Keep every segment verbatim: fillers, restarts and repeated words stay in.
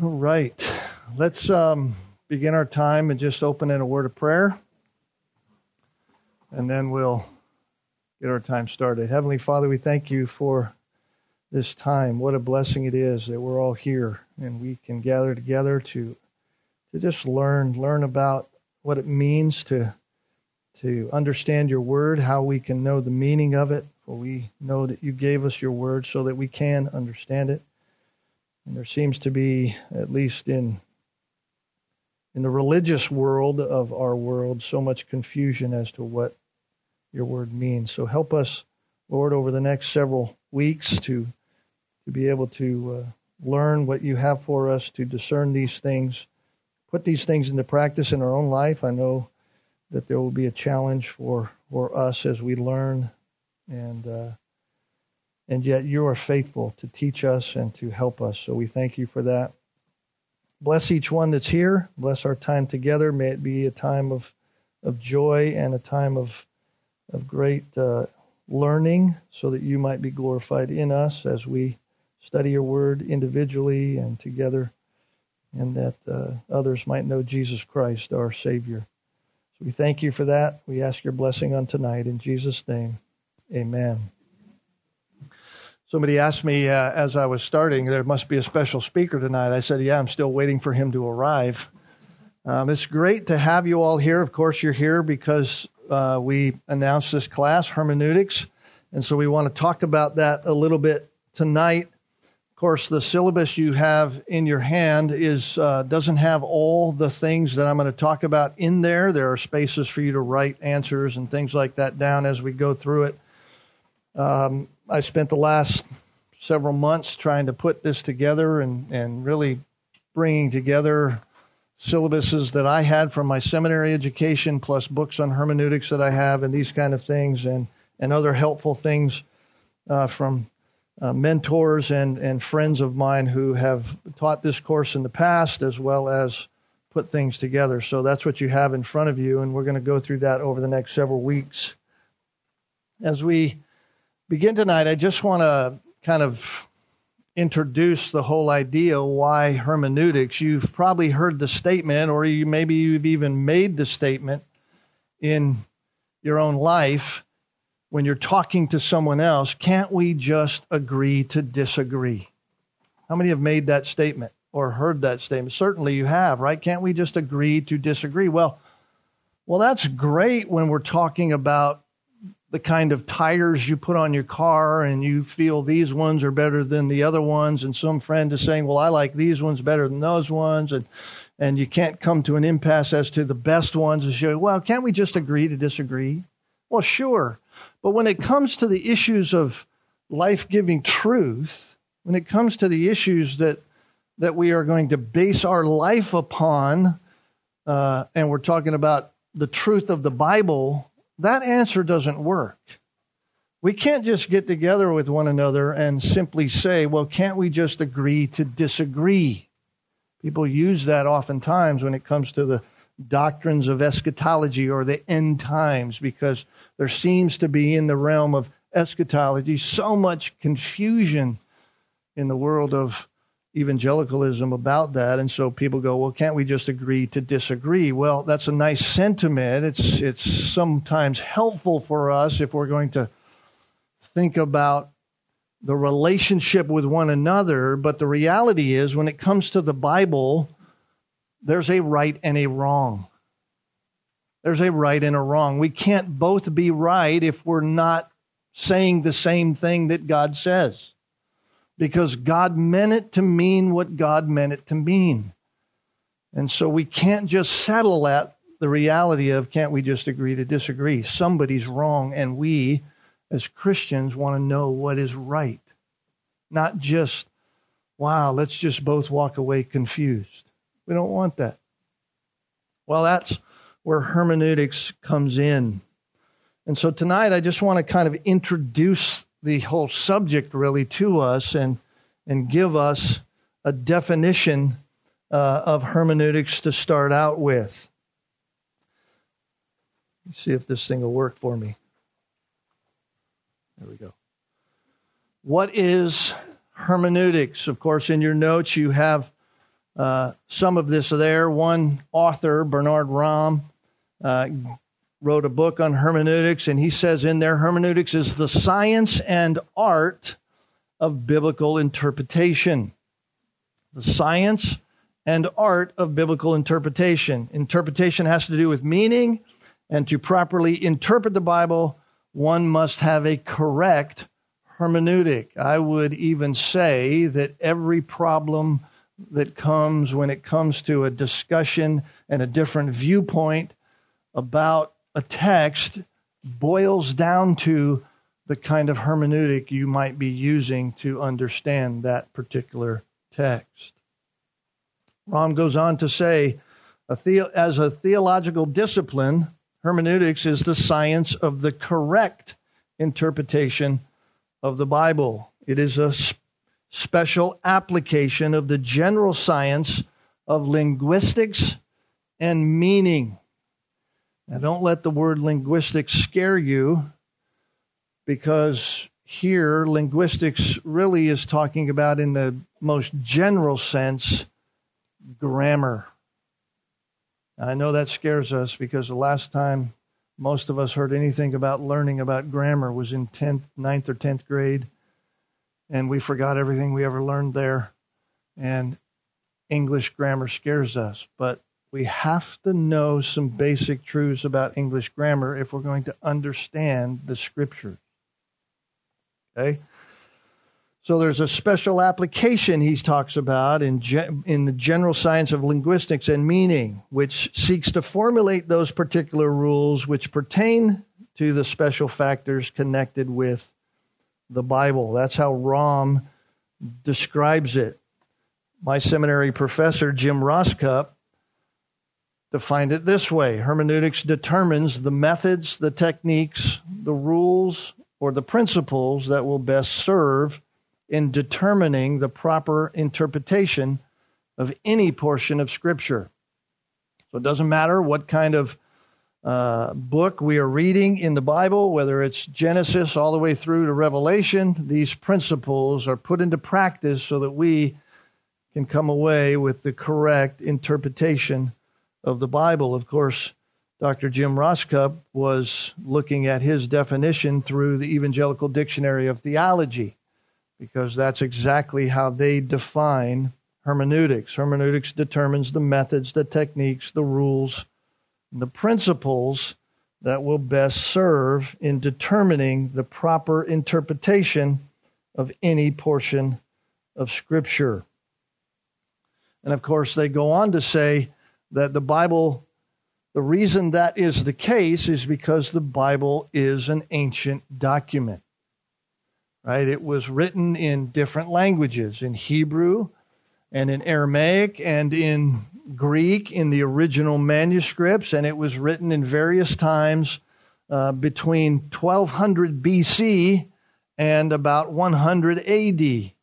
All right, let's um, begin our time and just open in a word of prayer, and then we'll get our time started. Heavenly Father, we thank you for this time. What a blessing it is that we're all here and we can gather together to to just learn, learn about what it means to to understand your word, how we can know the meaning of it, for we know that you gave us your word so that we can understand it. And there seems to be, at least in in the religious world of our world, so much confusion as to what your word means. So help us, Lord, over the next several weeks to to be able to uh, learn what you have for us, to discern these things, put these things into practice in our own life. I know that there will be a challenge for, for us as we learn, and uh And yet you are faithful to teach us and to help us. So we thank you for that. Bless each one that's here. Bless our time together. May it be a time of, of joy and a time of, of great uh, learning, so that you might be glorified in us as we study your word individually and together, and that uh, others might know Jesus Christ, our Savior. So we thank you for that. We ask your blessing on tonight. In Jesus' name, amen. Somebody asked me uh, as I was starting, there must be a special speaker tonight. I said, yeah, I'm still waiting for him to arrive. Um, it's great to have you all here. Of course, you're here because uh, we announced this class, hermeneutics. And so we want to talk about that a little bit tonight. Of course, the syllabus you have in your hand is uh, doesn't have all the things that I'm going to talk about in there. There are spaces for you to write answers and things like that down as we go through it. Um, I spent the last several months trying to put this together and, and really bringing together syllabuses that I had from my seminary education, plus books on hermeneutics that I have and these kind of things, and, and other helpful things uh, from uh, mentors and, and friends of mine who have taught this course in the past, as well as put things together. So that's what you have in front of you, and we're going to go through that over the next several weeks. As we begin tonight, I just want to kind of introduce the whole idea, why hermeneutics. You've probably heard the statement, or you maybe you've even made the statement in your own life when you're talking to someone else, can't we just agree to disagree? How many have made that statement or heard that statement? Certainly you have, right? Can't we just agree to disagree? Well, well, that's great when we're talking about the kind of tires you put on your car and you feel these ones are better than the other ones, and some friend is saying, well, I like these ones better than those ones, and and you can't come to an impasse as to the best ones and say, well, can't we just agree to disagree? Well, sure. But when it comes to the issues of life-giving truth, when it comes to the issues that that we are going to base our life upon, uh, and we're talking about the truth of the Bible, that answer doesn't work. We can't just get together with one another and simply say, well, can't we just agree to disagree? People use that oftentimes when it comes to the doctrines of eschatology or the end times, because there seems to be in the realm of eschatology so much confusion in the world of evangelicalism about that. And so people go, well, can't we just agree to disagree? Well, that's a nice sentiment. It's it's sometimes helpful for us if we're going to think about the relationship with one another. But the reality is, when it comes to the Bible, there's a right and a wrong. There's a right and a wrong. We can't both be right if we're not saying the same thing that God says, because God meant it to mean what God meant it to mean. And so we can't just settle at the reality of, can't we just agree to disagree? Somebody's wrong, and we as Christians want to know what is right. Not just, wow, let's just both walk away confused. We don't want that. Well, that's where hermeneutics comes in. And so tonight I just want to kind of introduce the whole subject really to us, and and give us a definition uh, of hermeneutics to start out with. Let's see if this thing will work for me. There we go. What is hermeneutics? Of course, in your notes you have uh, some of this there. One author, Bernard Ramm, uh, wrote a book on hermeneutics, and he says in there, hermeneutics is the science and art of biblical interpretation. The science and art of biblical interpretation. Interpretation has to do with meaning, and to properly interpret the Bible, one must have a correct hermeneutic. I would even say that every problem that comes when it comes to a discussion and a different viewpoint about a text boils down to the kind of hermeneutic you might be using to understand that particular text. Rahm goes on to say, a the- as a theological discipline, hermeneutics is the science of the correct interpretation of the Bible. It is a sp- special application of the general science of linguistics and meaning. Now, don't let the word linguistics scare you, because here linguistics really is talking about, in the most general sense, grammar. Now, I know that scares us, because the last time most of us heard anything about learning about grammar was in tenth, ninth or tenth grade, and we forgot everything we ever learned there, and English grammar scares us. But we have to know some basic truths about English grammar if we're going to understand the Scriptures. Okay, so there's a special application he talks about in ge- in the general science of linguistics and meaning, which seeks to formulate those particular rules which pertain to the special factors connected with the Bible. That's how Rahm describes it. My seminary professor, Jim Rosscup, defined it this way: hermeneutics determines the methods, the techniques, the rules, or the principles that will best serve in determining the proper interpretation of any portion of Scripture. So it doesn't matter what kind of uh, book we are reading in the Bible, whether it's Genesis all the way through to Revelation, these principles are put into practice so that we can come away with the correct interpretation of the Bible. Of course, Doctor Jim Rosscup was looking at his definition through the Evangelical Dictionary of Theology, because that's exactly how they define hermeneutics. Hermeneutics determines the methods, the techniques, the rules, and the principles that will best serve in determining the proper interpretation of any portion of Scripture. And of course, they go on to say that the Bible... the reason that is the case is because the Bible is an ancient document, right? It was written in different languages, in Hebrew and in Aramaic and in Greek, in the original manuscripts, and it was written in various times uh, between twelve hundred B C and about one hundred A D.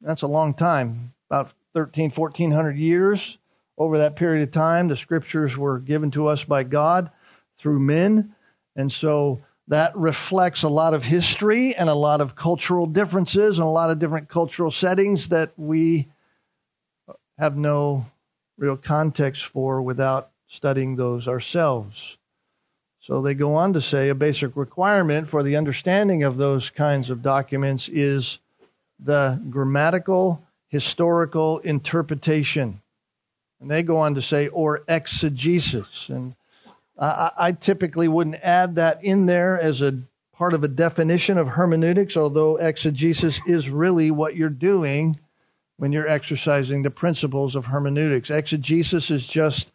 That's a long time, about thirteen, fourteen hundred years. Over that period of time, the Scriptures were given to us by God through men. And so that reflects a lot of history and a lot of cultural differences and a lot of different cultural settings that we have no real context for without studying those ourselves. So they go on to say a basic requirement for the understanding of those kinds of documents is the grammatical, historical interpretation. And they go on to say, or exegesis. And I, I typically wouldn't add that in there as a part of a definition of hermeneutics, although exegesis is really what you're doing when you're exercising the principles of hermeneutics. Exegesis is just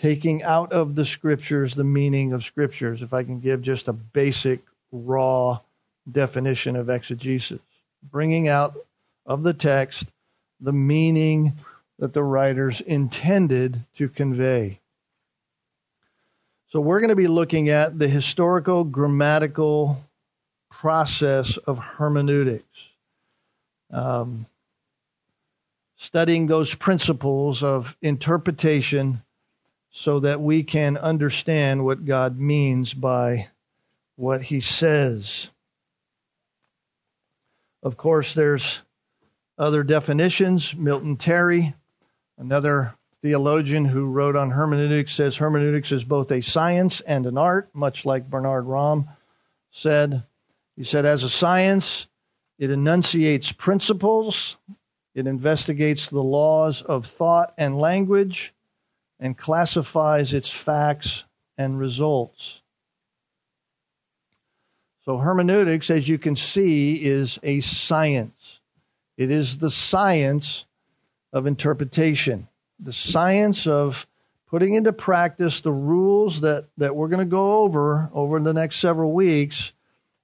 taking out of the Scriptures the meaning of Scriptures, if I can give just a basic, raw definition of exegesis. Bringing out of the text the meaning that the writers intended to convey. So we're going to be looking at the historical grammatical process of hermeneutics, um, studying those principles of interpretation so that we can understand what God means by what He says. Of course, there's other definitions. Milton Terry Another theologian who wrote on hermeneutics says hermeneutics is both a science and an art, much like Bernard Ramm said. He said, as a science, it enunciates principles, it investigates the laws of thought and language, and classifies its facts and results. So hermeneutics, as you can see, is a science. It is the science of interpretation, the science of putting into practice the rules that, that we're going to go over over the next several weeks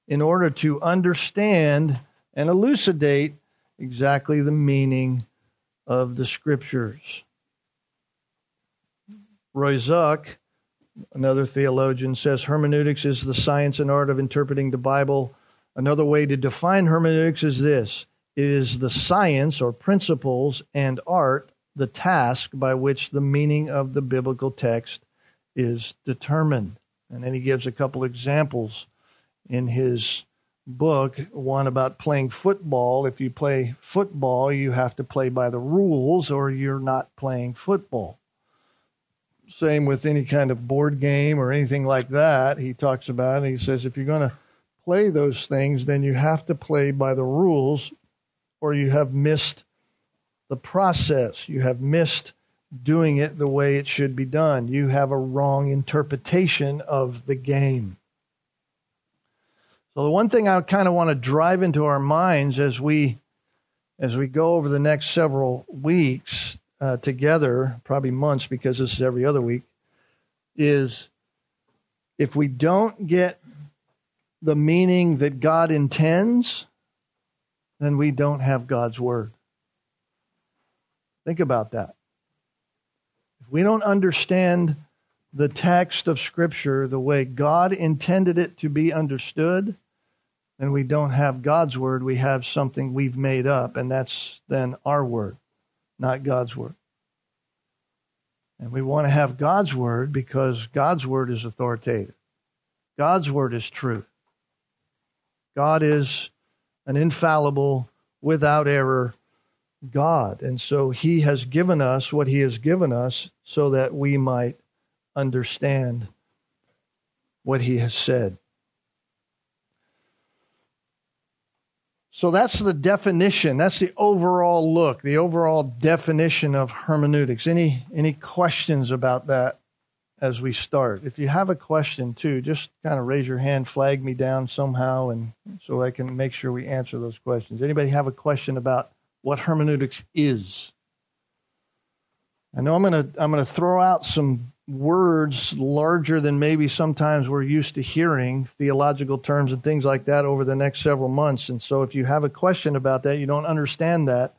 in order to understand and elucidate exactly the meaning of the Scriptures. Roy Zuck, another theologian, says hermeneutics is the science and art of interpreting the Bible. Another way to define hermeneutics is this: it is the science or principles and art, the task by which the meaning of the biblical text is determined. And then he gives a couple examples in his book, one about playing football. If you play football, you have to play by the rules or you're not playing football. Same with any kind of board game or anything like that. He talks about it. He says if you're going to play those things, then you have to play by the rules or you have missed the process. You have missed doing it the way it should be done. You have a wrong interpretation of the game. So the one thing I kind of want to drive into our minds as we as we go over the next several weeks Uh, together, probably months, because this is every other week, is if we don't get the meaning that God intends, then we don't have God's Word. Think about that. If we don't understand the text of Scripture the way God intended it to be understood, then we don't have God's Word. We have something we've made up, and that's then our Word, not God's Word. And we want to have God's Word because God's Word is authoritative. God's Word is truth. God is an infallible, without error God. And so He has given us what He has given us so that we might understand what He has said. So that's the definition. That's the overall look, the overall definition of hermeneutics. Any any questions about that as we start? If you have a question, too, just kind of raise your hand, flag me down somehow, and so I can make sure we answer those questions. Anybody have a question about what hermeneutics is? I know I'm gonna I'm gonna throw out some words larger than maybe sometimes we're used to hearing, theological terms and things like that over the next several months. And so if you have a question about that, you don't understand that,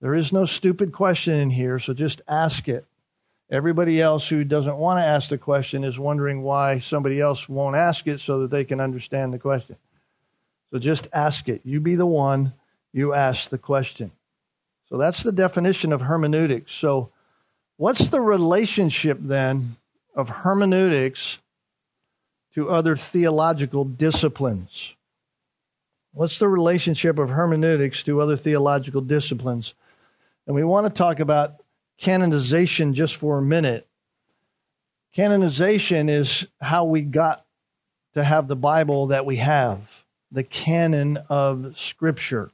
there is no stupid question in here, so just ask it. Everybody else who doesn't want to ask the question is wondering why somebody else won't ask it so that they can understand the question. So just ask it. You be the one, you ask the question. So that's the definition of hermeneutics. So what's the relationship, then, of hermeneutics to other theological disciplines? What's the relationship of hermeneutics to other theological disciplines? And we want to talk about canonization just for a minute. Canonization is how we got to have the Bible that we have, the canon of Scripture.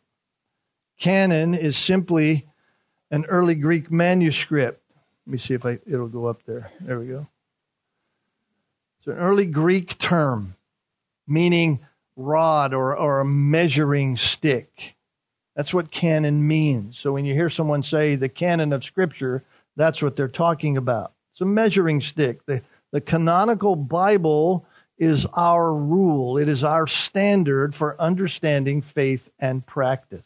Canon is simply an early Greek manuscript. Let me see if I, it'll go up there. There we go. It's an early Greek term meaning rod or, or a measuring stick. That's what canon means. So when you hear someone say the canon of Scripture, that's what they're talking about. It's a measuring stick. The, the canonical Bible is our rule. It is our standard for understanding faith and practice.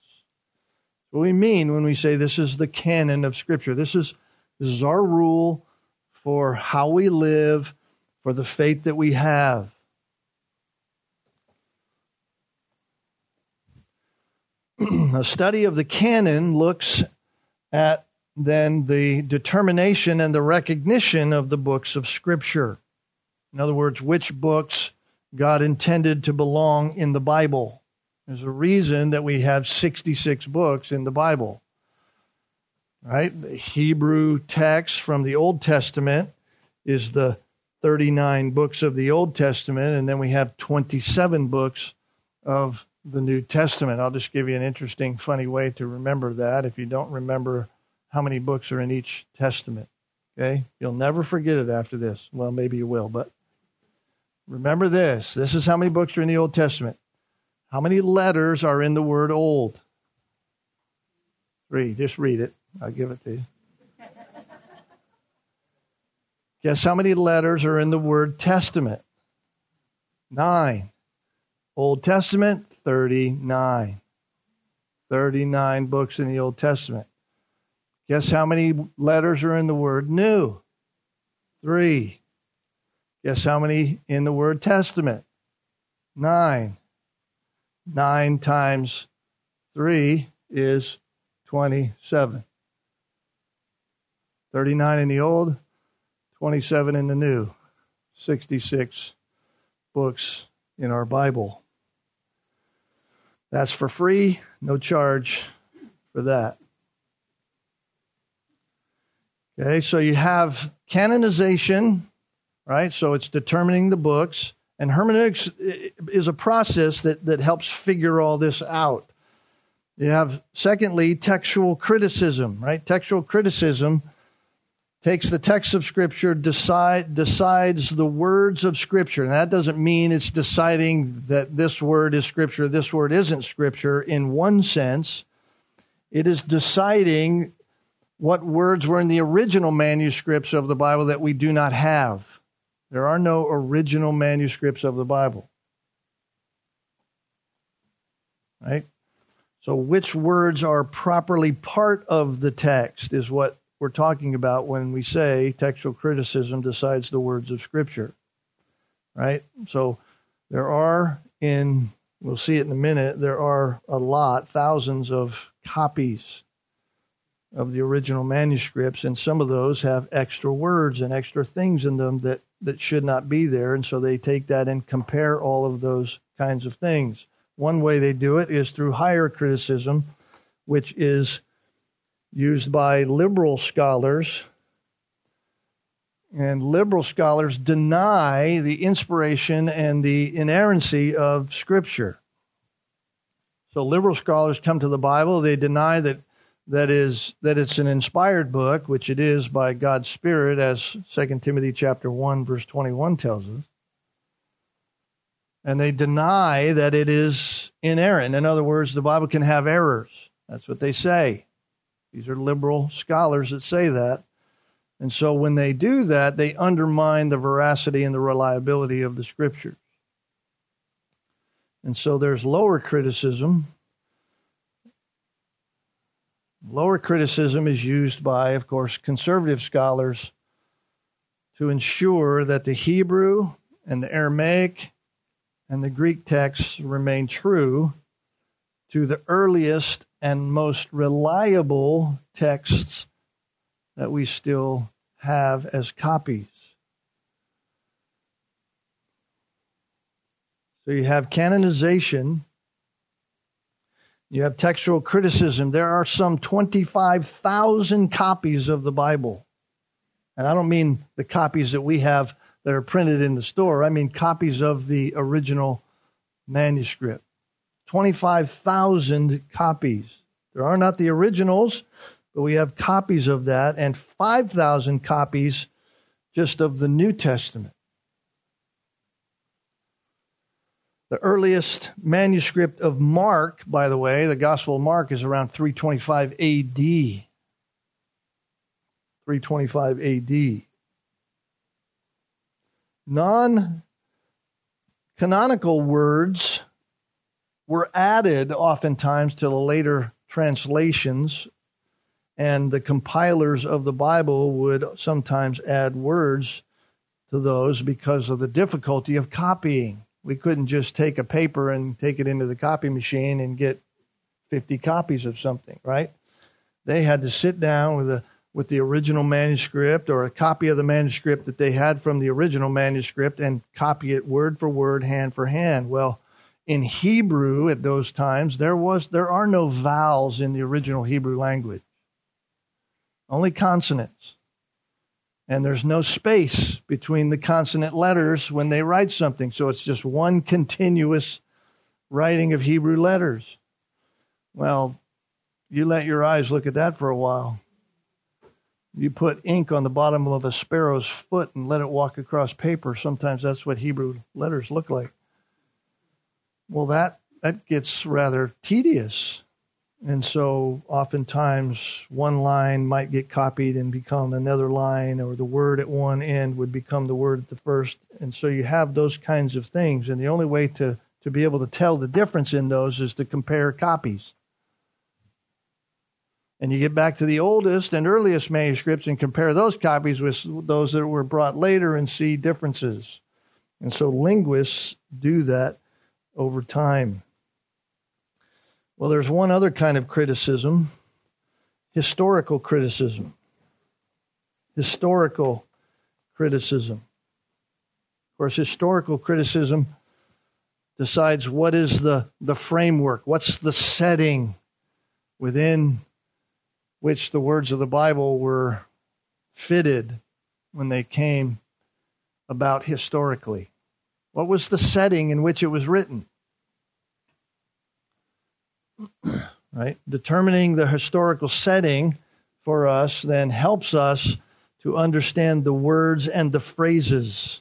What we mean when we say this is the canon of Scripture. This is This is our rule for how we live, for the faith that we have. A study of the canon looks at then the determination and the recognition of the books of Scripture. In other words, which books God intended to belong in the Bible. There's a reason that we have sixty-six books in the Bible. right? The Hebrew text from the Old Testament is the thirty-nine books of the Old Testament, and then we have twenty-seven books of the New Testament. I'll just give you an interesting, funny way to remember that if you don't remember how many books are in each testament. Okay? You'll never forget it after this. Well, maybe you will, but remember this. This is how many books are in the Old Testament. How many letters are in the word old? Three. Just read it. I'll give it to you. Guess how many letters are in the word testament? Nine. Old Testament, thirty-nine. thirty-nine books in the Old Testament. Guess how many letters are in the word new? Three. Guess how many in the word testament? Nine. Nine times three is twenty-seven. thirty-nine in the old, twenty-seven in the new. sixty-six books in our Bible. That's for free, no charge for that. Okay, so you have canonization, right? So it's determining the books. And hermeneutics is a process that, that helps figure all this out. You have, secondly, textual criticism, right? Textual criticism takes the text of Scripture, decide, decides the words of Scripture. And that doesn't mean it's deciding that this word is Scripture, this word isn't Scripture in one sense. It is deciding what words were in the original manuscripts of the Bible that we do not have. There are no original manuscripts of the Bible. Right? So which words are properly part of the text is what we're talking about when we say textual criticism decides the words of Scripture. Right? So there are in, we'll see it in a minute, there are a lot, thousands of copies of the original manuscripts, and some of those have extra words and extra things in them that that should not be there. And so they take that and compare all of those kinds of things. One way they do it is through higher criticism, which is used by liberal scholars. And liberal scholars deny the inspiration and the inerrancy of Scripture. So liberal scholars come to the Bible. They deny that That is, that it's an inspired book, which it is by God's Spirit, as Second Timothy chapter one, verse twenty-one tells us. And they deny that it is inerrant. In other words, the Bible can have errors. That's what they say. These are liberal scholars that say that. And so when they do that, they undermine the veracity and the reliability of the Scriptures. And so there's lower criticism. Lower criticism is used by, of course, conservative scholars to ensure that the Hebrew and the Aramaic and the Greek texts remain true to the earliest and most reliable texts that we still have as copies. So you have canonization. You have textual criticism. There are some twenty-five thousand copies of the Bible. And I don't mean the copies that we have that are printed in the store. I mean copies of the original manuscript. twenty-five thousand copies. There are not the originals, but we have copies of that. And five thousand copies just of the New Testament. The earliest manuscript of Mark, by the way, the Gospel of Mark, is around three twenty-five A D three twenty-five A D Non-canonical words were added oftentimes to the later translations, and the compilers of the Bible would sometimes add words to those because of the difficulty of copying. We couldn't just take a paper and take it into the copy machine and get fifty copies of something, right? They had to sit down with a with the original manuscript or a copy of the manuscript that they had from the original manuscript and copy it word for word, hand for hand. Well, in Hebrew at those times, there was there are no vowels in the original Hebrew language. only consonants. And there's no space between the consonant letters when they write something. So it's just one continuous writing of Hebrew letters. Well, you let your eyes look at that for a while. You put ink on the bottom of a sparrow's foot and let it walk across paper. Sometimes that's what Hebrew letters look like. Well, that, that gets rather tedious. And so oftentimes one line might get copied and become another line, or the word at one end would become the word at the first. And so you have those kinds of things. And the only way to, to be able to tell the difference in those is to compare copies. And you get back to the oldest and earliest manuscripts and compare those copies with those that were brought later and see differences. And so linguists do that over time. Well, there's one other kind of criticism, historical criticism. Historical criticism. Of course, historical criticism decides what is the, the framework, what's the setting within which the words of the Bible were fitted when they came about historically. What was the setting in which it was written? Right? Determining the historical setting for us then helps us to understand the words and the phrases.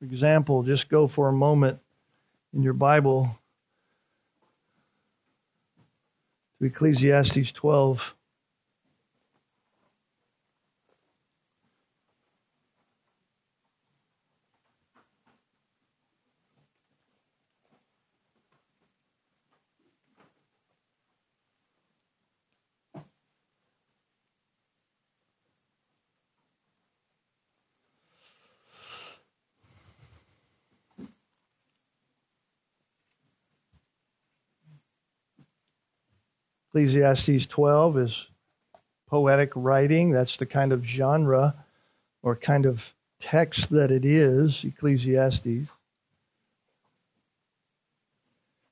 For example, just go for a moment in your Bible to Ecclesiastes twelve. Ecclesiastes twelve is poetic writing. That's the kind of genre or kind of text that it is, Ecclesiastes.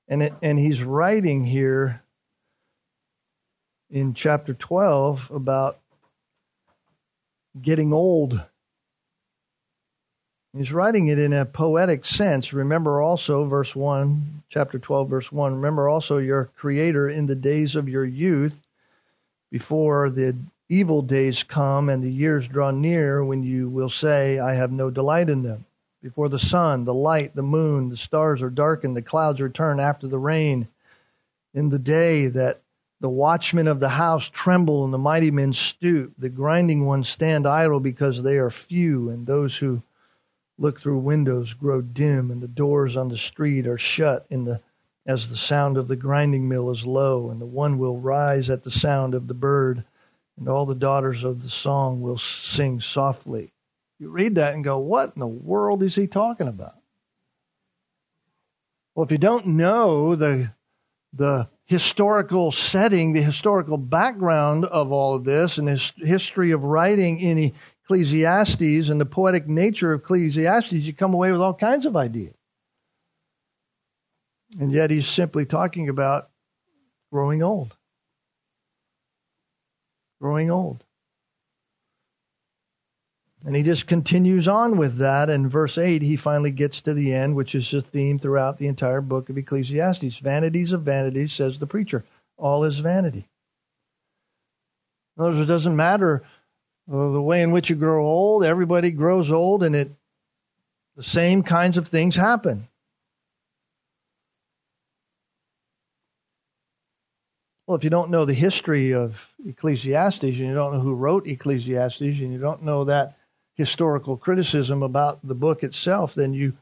And it, and he's writing here in chapter twelve about getting old. He's writing it in a poetic sense. Remember also, verse one, chapter twelve, verse one, remember also your Creator in the days of your youth, before the evil days come and the years draw near, when you will say, I have no delight in them. Before the sun, the light, the moon, the stars are darkened, the clouds return after the rain. In the day that the watchmen of the house tremble and the mighty men stoop, the grinding ones stand idle because they are few, and those who look through windows grow dim, and the doors on the street are shut in the, as the sound of the grinding mill is low, and the one will rise at the sound of the bird, and all the daughters of the song will sing softly. You read that and go, what in the world is he talking about? Well, if you don't know the, the historical setting, the historical background of all of this, and his history of writing any Ecclesiastes and the poetic nature of Ecclesiastes, you come away with all kinds of ideas. And yet he's simply talking about growing old. Growing old. And he just continues on with that. In verse eight, he finally gets to the end, which is a theme throughout the entire book of Ecclesiastes. Vanities of vanities, says the preacher. All is vanity. In other words, it doesn't matter the way in which you grow old. Everybody grows old, and it the same kinds of things happen. Well, if you don't know the history of Ecclesiastes, and you don't know who wrote Ecclesiastes, and you don't know that historical criticism about the book itself, then you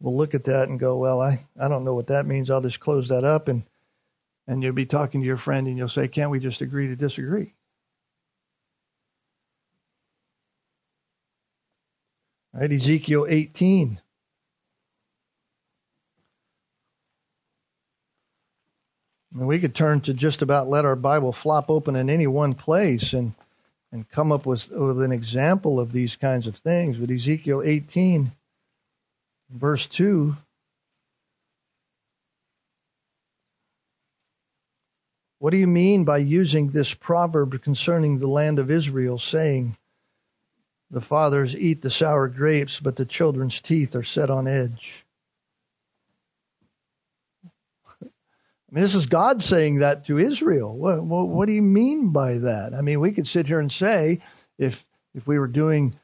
will look at that and go, well, I, I don't know what that means. I'll just close that up, and, and you'll be talking to your friend, and you'll say, can't we just agree to disagree? Right, Ezekiel eighteen. And we could turn to just about let our Bible flop open in any one place and, and come up with, with an example of these kinds of things. But Ezekiel eighteen, verse two, What do you mean by using this proverb concerning the land of Israel, saying, the fathers eat the sour grapes, but the children's teeth are set on edge? I mean, this is God saying that to Israel. What, what, what do you mean by that? I mean, we could sit here and say, if if we were doing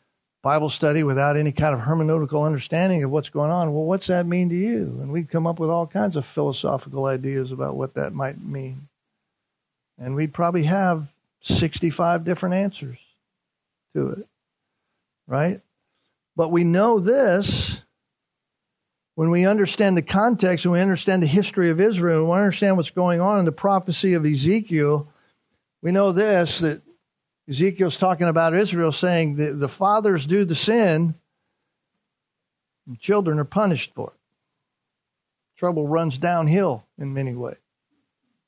Bible study without any kind of hermeneutical understanding of what's going on, well, what's that mean to you? And we'd come up with all kinds of philosophical ideas about what that might mean. And we'd probably have sixty-five different answers to it, right? But we know this. When we understand the context and we understand the history of Israel and we understand what's going on in the prophecy of Ezekiel, we know this, that Ezekiel's talking about Israel saying the, the fathers do the sin and children are punished for it. Trouble runs downhill in many ways,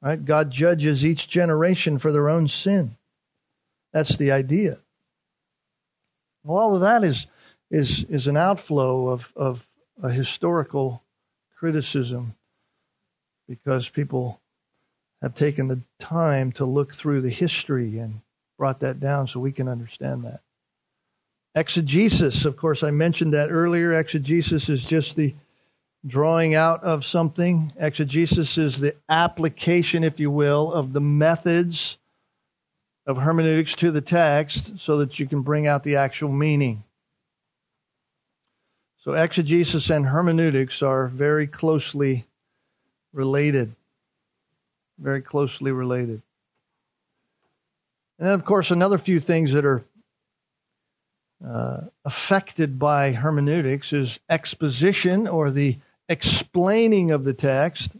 right? God judges each generation for their own sin. That's the idea. Well, all of that is is is an outflow of of a historical criticism, because people have taken the time to look through the history and brought that down so we can understand that. Exegesis, of course, I mentioned that earlier. Exegesis is just the drawing out of something. Exegesis is the application, if you will, of the methods of hermeneutics to the text so that you can bring out the actual meaning. So exegesis and hermeneutics are very closely related. Very closely related. And then, of course, another few things that are uh, affected by hermeneutics is exposition, or the explaining of the text,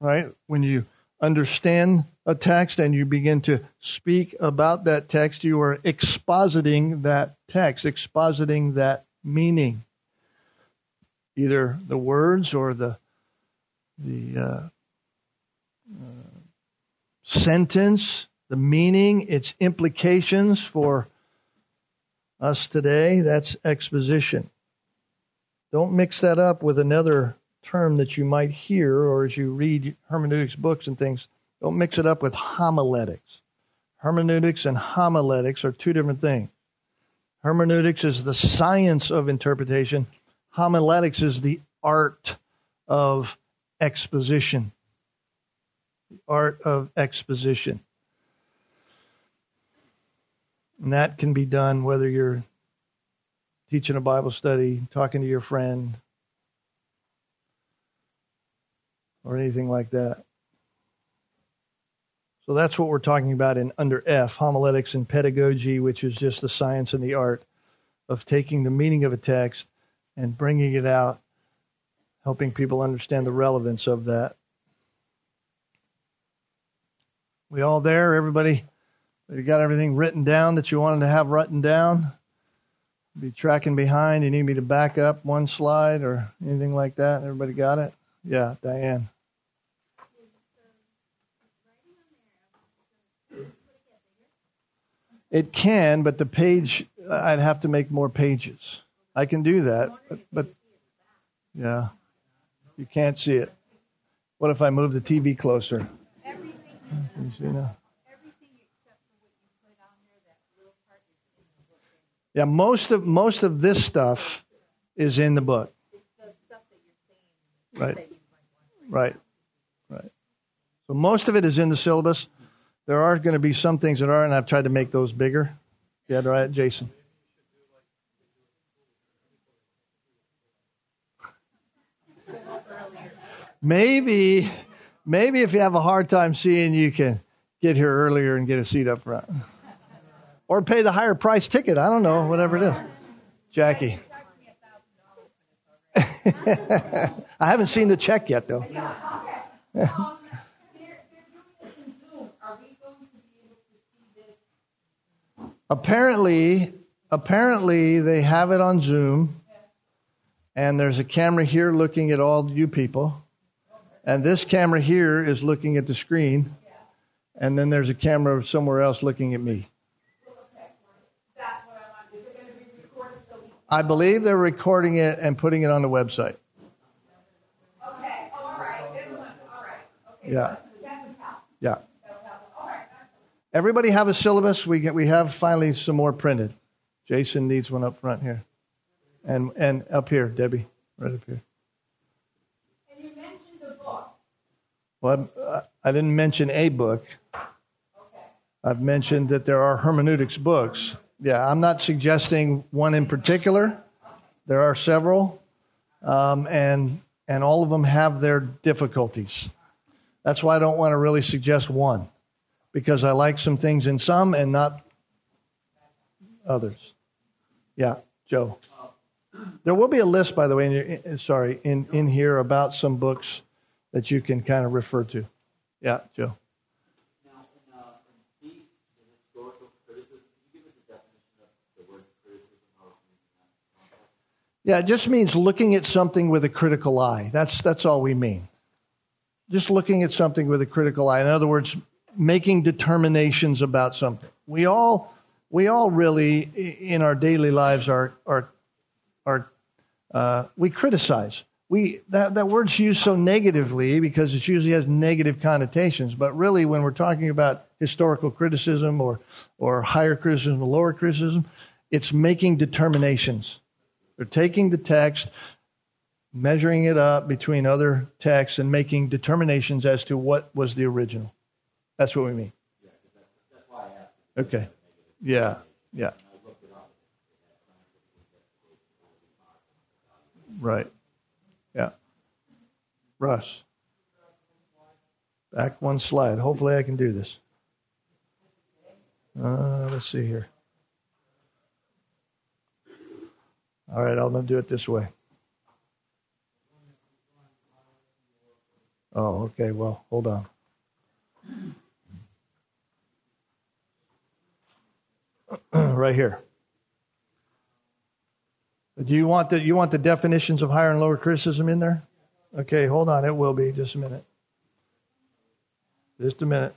right? When you understand a text and you begin to speak about that text, you are expositing that text, expositing that meaning, either the words or the the uh, uh, sentence, the meaning, its implications for us today. That's exposition. Don't mix that up with another term that you might hear, or as you read hermeneutics books and things, don't mix it up with homiletics. Hermeneutics and homiletics are two different things. Hermeneutics is the science of interpretation. Homiletics is the art of exposition. The art of exposition. And that can be done whether you're teaching a Bible study, talking to your friend, or anything like that. So that's what we're talking about in under F, homiletics and pedagogy, which is just the science and the art of taking the meaning of a text and bringing it out, helping people understand the relevance of that. We all there? Everybody, you got everything written down that you wanted to have written down? Be tracking behind. You need me to back up one slide or anything like that? Everybody got it? Yeah, Diane. It can, but the page, I'd have to make more pages. I can do that, but, but yeah, you can't see it. What if I move the T V closer? Everything except for what you put on there, that little part is in the book. Yeah, most of, most of this stuff is in the book. It's the stuff that you're saying. Right, right, right. So most of it is in the syllabus. There are going to be some things that are, and I've tried to make those bigger. Yeah, right, Jason. Maybe, maybe if you have a hard time seeing, you can get here earlier and get a seat up front. Or pay the higher price ticket. I don't know, whatever it is. Jackie. I haven't seen the check yet, though. Apparently, apparently they have it on Zoom, and there's a camera here looking at all you people, and this camera here is looking at the screen, and then there's a camera somewhere else looking at me. I believe they're recording it and putting it on the website. Okay, all right, good one, all right. Okay, yeah. Yeah. Everybody have a syllabus? We get, we have finally some more printed. Jason needs one up front here. And and up here, Debbie, right up here. And you mentioned a book. Well, uh, I didn't mention a book. Okay. I've mentioned that there are hermeneutics books. Yeah, I'm not suggesting one in particular. There are several, um, and and all of them have their difficulties. That's why I don't want to really suggest one, because I like some things in some and not others. Yeah, Joe. There will be a list, by the way, in your, in, sorry, in, in here about some books that you can kind of refer to. Yeah, Joe. Now, in, uh, in D, in historical criticism, can you give us a definition of the word criticism? Yeah, it just means looking at something with a critical eye. That's that's all we mean. Just looking at something with a critical eye. In other words, making determinations about something. We all we all really, in our daily lives, are are Are, uh, we criticize. We that, that word's used so negatively because it usually has negative connotations. But really, when we're talking about historical criticism or or higher criticism or lower criticism, it's making determinations. They're taking the text, measuring it up between other texts, and making determinations as to what was the original. That's what we mean. Yeah, that's, that's why I asked. Okay. Yeah. Yeah. Right. Yeah. Russ. Back one slide. Hopefully I can do this. Uh, let's see here. All right, I'll do it this way. Oh, okay. Well, hold on. Right here. Do you want the you want the definitions of higher and lower criticism in there? Okay, hold on. It will be just a minute. Just a minute.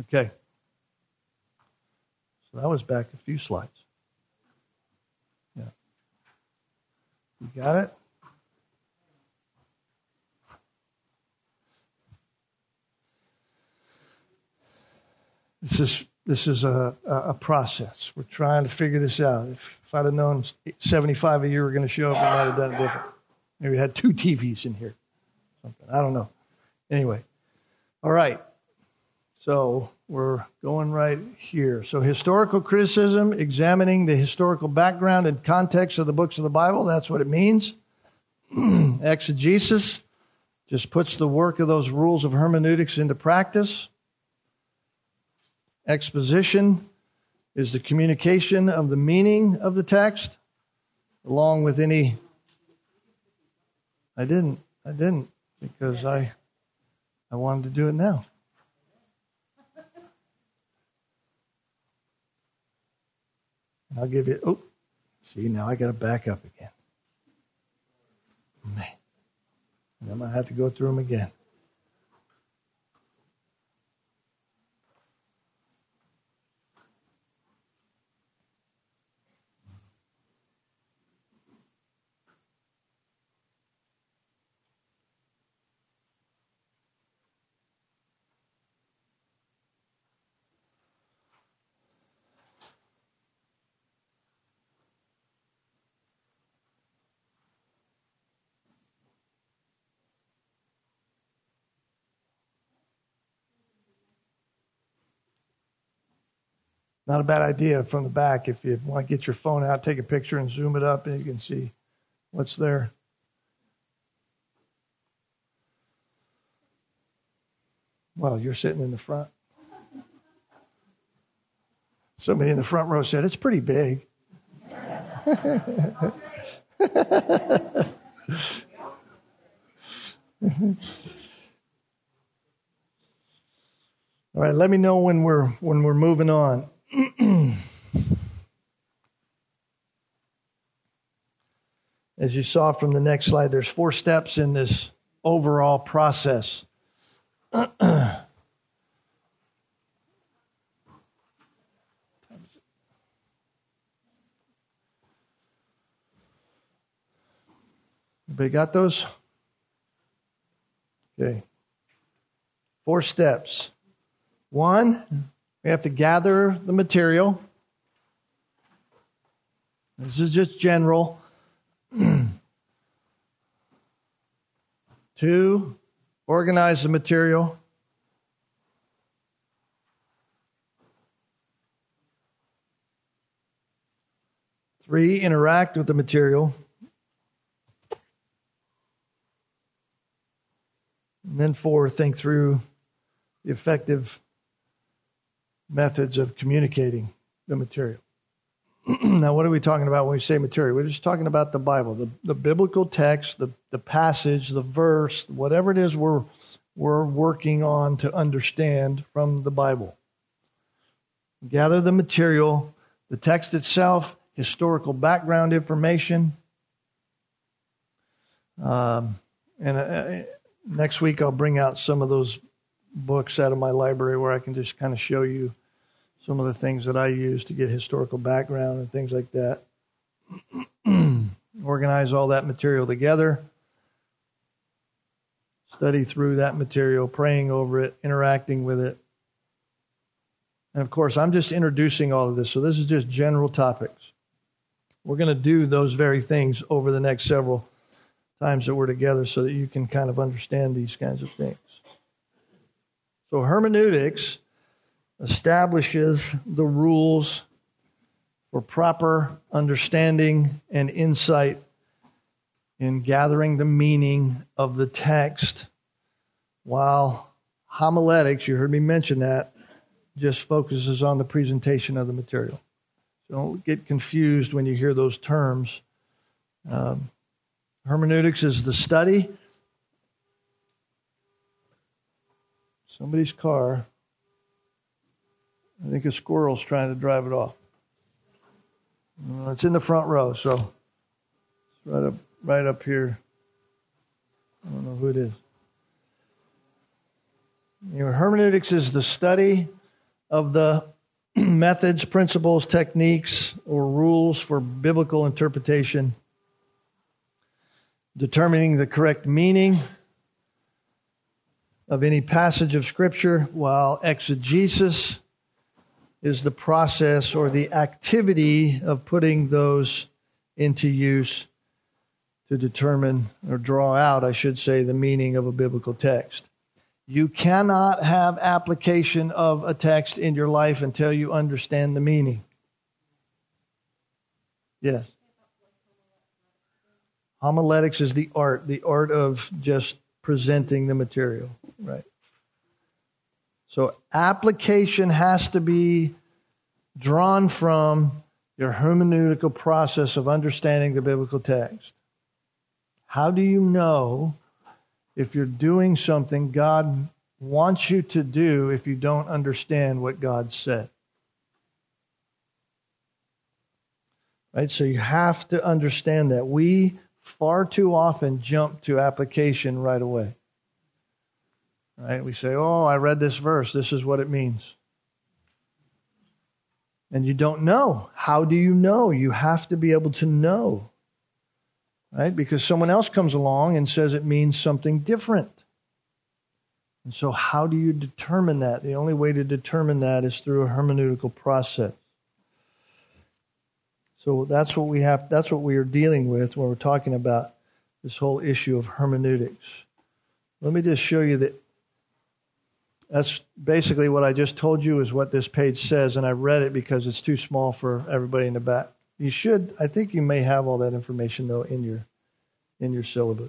Okay. So that was back a few slides. Yeah. You got it? This is this is a, a process. We're trying to figure this out. If, if I'd have known seventy-five of you were going to show up, we might have done it different. Maybe we had two T Vs in here. Something. I don't know. Anyway. All right. So we're going right here. So historical criticism, examining the historical background and context of the books of the Bible. That's what it means. Exegesis just puts the work of those rules of hermeneutics into practice. Exposition is the communication of the meaning of the text, along with any... I didn't, I didn't, because I I wanted to do it now. And I'll give you... Oh, see, now I got to back up again. Man. And I'm going to have to go through them again. Not a bad idea from the back. If you want to get your phone out, take a picture and zoom it up, and you can see what's there. Well, you're sitting in the front. Somebody in the front row said, it's pretty big. All right, let me know when we're when we're moving on. As you saw from the next slide, there's four steps in this overall process. Everybody got those? Okay. Four steps. One, we have to gather the material. This is just general. Two, organize the material. Three, interact with the material. And then four, think through the effective methods of communicating the material. Now, what are we talking about when we say material? We're just talking about the Bible, the, the biblical text, the, the passage, the verse, whatever it is we're, we're working on to understand from the Bible. Gather the material, the text itself, historical background information. Um, and uh, next week I'll bring out some of those books out of my library where I can just kind of show you some of the things that I use to get historical background and things like that. Organize all that material together. Study through that material, praying over it, interacting with it. And of course, I'm just introducing all of this. So this is just general topics. We're going to do those very things over the next several times that we're together so that you can kind of understand these kinds of things. So hermeneutics establishes the rules for proper understanding and insight in gathering the meaning of the text, while homiletics, you heard me mention that, just focuses on the presentation of the material. So don't get confused when you hear those terms. Um, hermeneutics is the study. Somebody's car. I think a squirrel's trying to drive it off. It's in the front row, so it's right up, right up here. I don't know who it is. You know, hermeneutics is the study of the methods, principles, techniques, or rules for biblical interpretation, determining the correct meaning of any passage of Scripture, while exegesis is the process or the activity of putting those into use to determine or draw out, I should say, the meaning of a biblical text. You cannot have application of a text in your life until you understand the meaning. Yes. Homiletics is the art, the art of just presenting the material. Right. So application has to be drawn from your hermeneutical process of understanding the biblical text. How do you know if you're doing something God wants you to do if you don't understand what God said? Right? So you have to understand that. We far too often jump to application right away. Right? We say, oh, I read this verse. This is what it means. And you don't know. How do you know? You have to be able to know. Right? Because someone else comes along and says it means something different. And so how do you determine that? The only way to determine that is through a hermeneutical process. So that's what we have, that's what we are dealing with when we're talking about this whole issue of hermeneutics. Let me just show you that that's basically what I just told you is what this page says, and I read it because it's too small for everybody in the back. You should, I think you may have all that information, though, in your in your syllabus.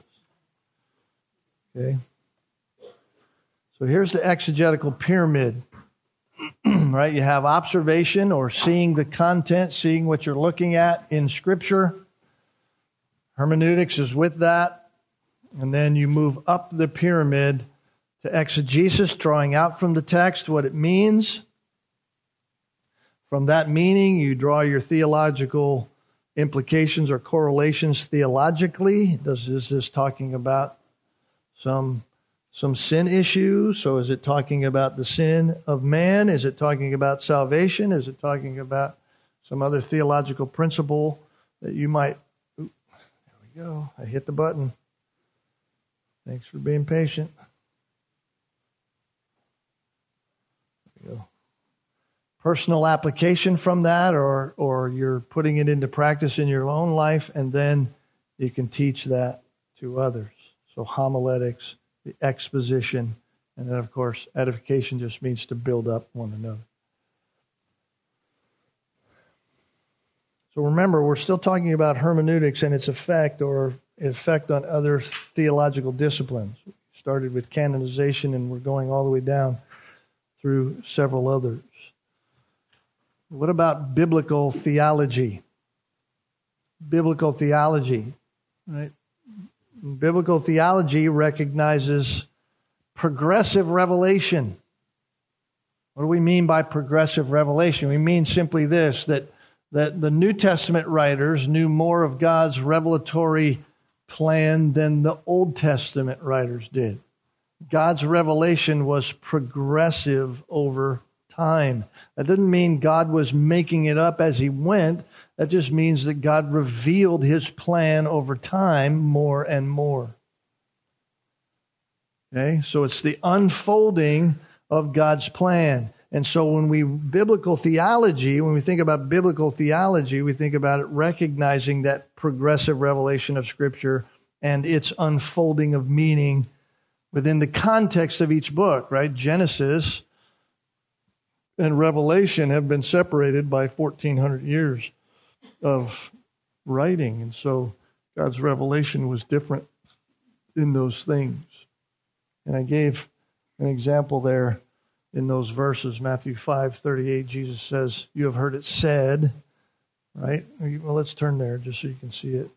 Okay? So here's the exegetical pyramid. Right? You have observation, or seeing the content, seeing what you're looking at in Scripture. Hermeneutics is with that. And then you move up the pyramid to exegesis, drawing out from the text what it means. From that meaning, you draw your theological implications or correlations theologically. Does, is this talking about some, some sin issue? So is it talking about the sin of man? Is it talking about salvation? Is it talking about some other theological principle that you might... Ooh, there we we go. I hit the button. Thanks for being patient. There we go. Personal application from that, or or you're putting it into practice in your own life, and then you can teach that to others. So homiletics, the exposition, and then, of course, edification just means to build up one another. So remember, we're still talking about hermeneutics and its effect or effect on other theological disciplines. We started with canonization, and we're going all the way down through several others. What about biblical theology? Biblical theology, right? Biblical theology recognizes progressive revelation. What do we mean by progressive revelation? We mean simply this, that that the New Testament writers knew more of God's revelatory plan than the Old Testament writers did. God's revelation was progressive over time. That doesn't mean God was making it up as he went. That just means that God revealed his plan over time more and more. Okay? So it's the unfolding of God's plan. And so when we biblical theology, when we think about biblical theology, we think about it recognizing that progressive revelation of Scripture and its unfolding of meaning within the context of each book, right? Genesis and Revelation have been separated by fourteen hundred years of writing. And so God's revelation was different in those things. And I gave an example there. In those verses, Matthew five thirty-eight, Jesus says, "You have heard it said," right? Well, let's turn there just so you can see it.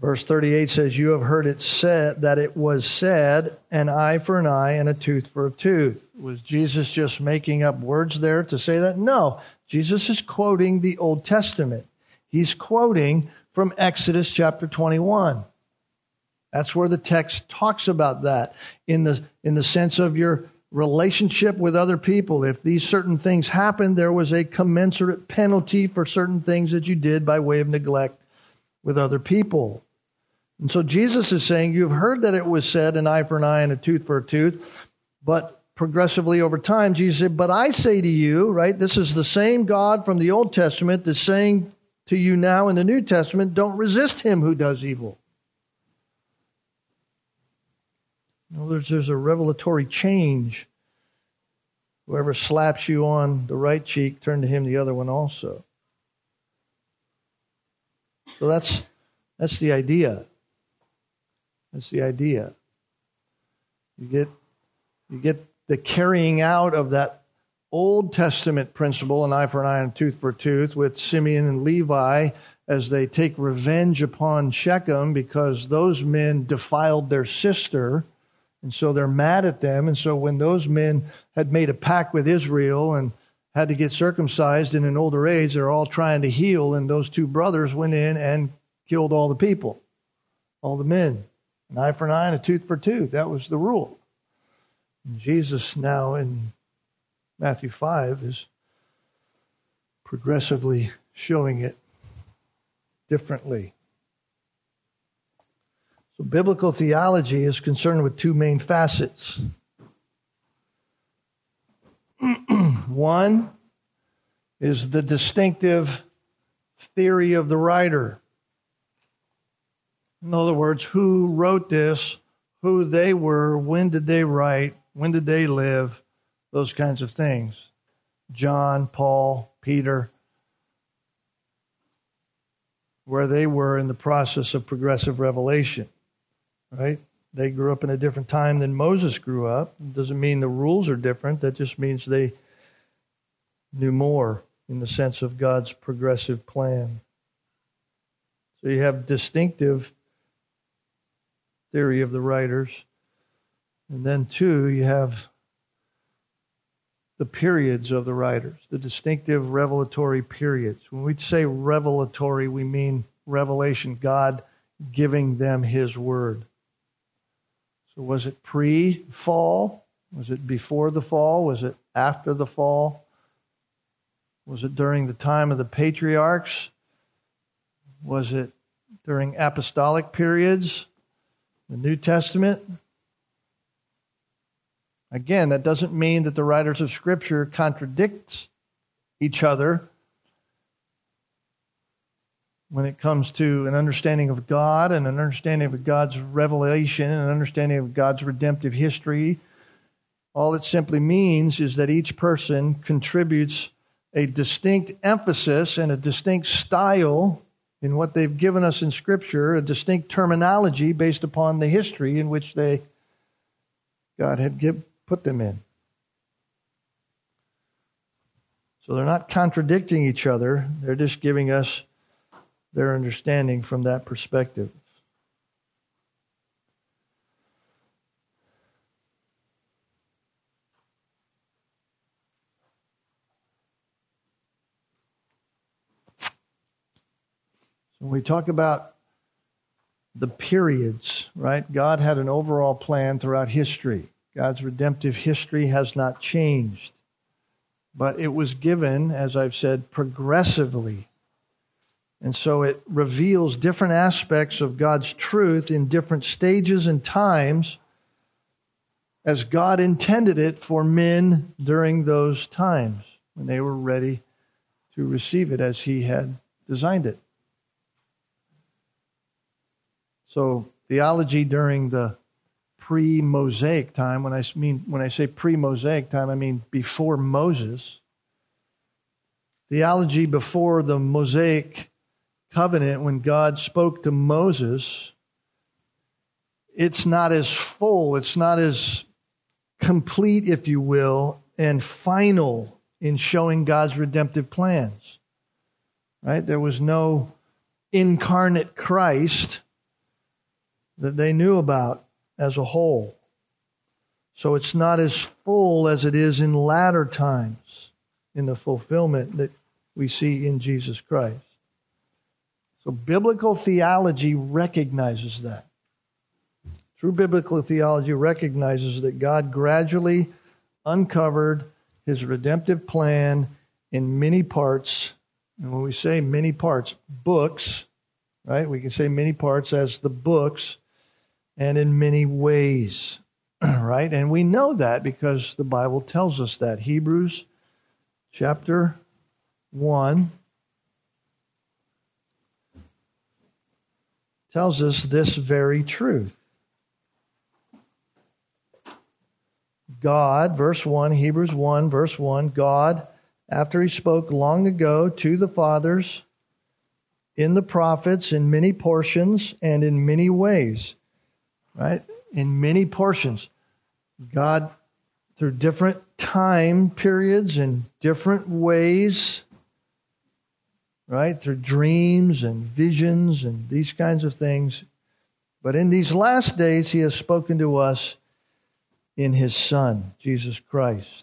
Verse thirty-eight says, "You have heard it said that it was said, an eye for an eye and a tooth for a tooth." Was Jesus just making up words there to say that? No. Jesus is quoting the Old Testament. He's quoting from Exodus chapter twenty-one. That's where the text talks about that in the in the sense of your relationship with other people. If these certain things happened, there was a commensurate penalty for certain things that you did by way of neglect with other people. And so Jesus is saying, you've heard that it was said, an eye for an eye and a tooth for a tooth. But progressively over time, Jesus said, but I say to you, right, this is the same God from the Old Testament that's saying to you now in the New Testament, don't resist him who does evil. In other words, there's a revelatory change. Whoever slaps you on the right cheek, turn to him the other one also. So that's that's the idea. That's the idea. You get you get the carrying out of that Old Testament principle, an eye for an eye and a tooth for a tooth, with Simeon and Levi as they take revenge upon Shechem because those men defiled their sister, and so they're mad at them. And so when those men had made a pact with Israel and had to get circumcised in an older age, they're all trying to heal, and those two brothers went in and killed all the people, all the men. An eye for an eye and a tooth for a tooth. That was the rule. And Jesus now in Matthew five is progressively showing it differently. So biblical theology is concerned with two main facets. One is the distinctive theory of the writer. In other words, who wrote this, who they were, when did they write, when did they live, those kinds of things. John, Paul, Peter, where they were in the process of progressive revelation, right? They grew up in a different time than Moses grew up. It doesn't mean the rules are different. That just means they knew more in the sense of God's progressive plan. So you have distinctive theory of the writers. And then two, you have the periods of the writers, the distinctive revelatory periods. When we say revelatory, we mean revelation, God giving them his word. So was it pre-fall? Was it before the fall? Was it after the fall? Was it during the time of the patriarchs? Was it during apostolic periods? The New Testament? Again, that doesn't mean that the writers of Scripture contradict each other when it comes to an understanding of God and an understanding of God's revelation and an understanding of God's redemptive history. All it simply means is that each person contributes a distinct emphasis and a distinct style in what they've given us in Scripture, a distinct terminology based upon the history in which they God had give, put them in. So they're not contradicting each other. They're just giving us their understanding from that perspective. So we talk about the periods, right? God had an overall plan throughout history. God's redemptive history has not changed. But it was given, as I've said, progressively. And so it reveals different aspects of God's truth in different stages and times as God intended it for men during those times when they were ready to receive it as he had designed it. So theology during the pre-Mosaic time, when I mean when I say pre-Mosaic time, I mean before Moses. Theology before the Mosaic covenant, when God spoke to Moses, it's not as full, it's not as complete, if you will, and final in showing God's redemptive plans. Right? There was no incarnate Christ that they knew about as a whole. So it's not as full as it is in latter times in the fulfillment that we see in Jesus Christ. So biblical theology recognizes that. True biblical theology recognizes that God gradually uncovered his redemptive plan in many parts. And when we say many parts, books, right? We can say many parts as the books, and in many ways, right? And we know that because the Bible tells us that. Hebrews chapter one tells us this very truth. God, verse one, Hebrews one, verse one, God, after he spoke long ago to the fathers, in the prophets, in many portions, and in many ways. Right? In many portions. God, through different time periods and different ways, right? Through dreams and visions and these kinds of things. But in these last days, he has spoken to us in his Son, Jesus Christ.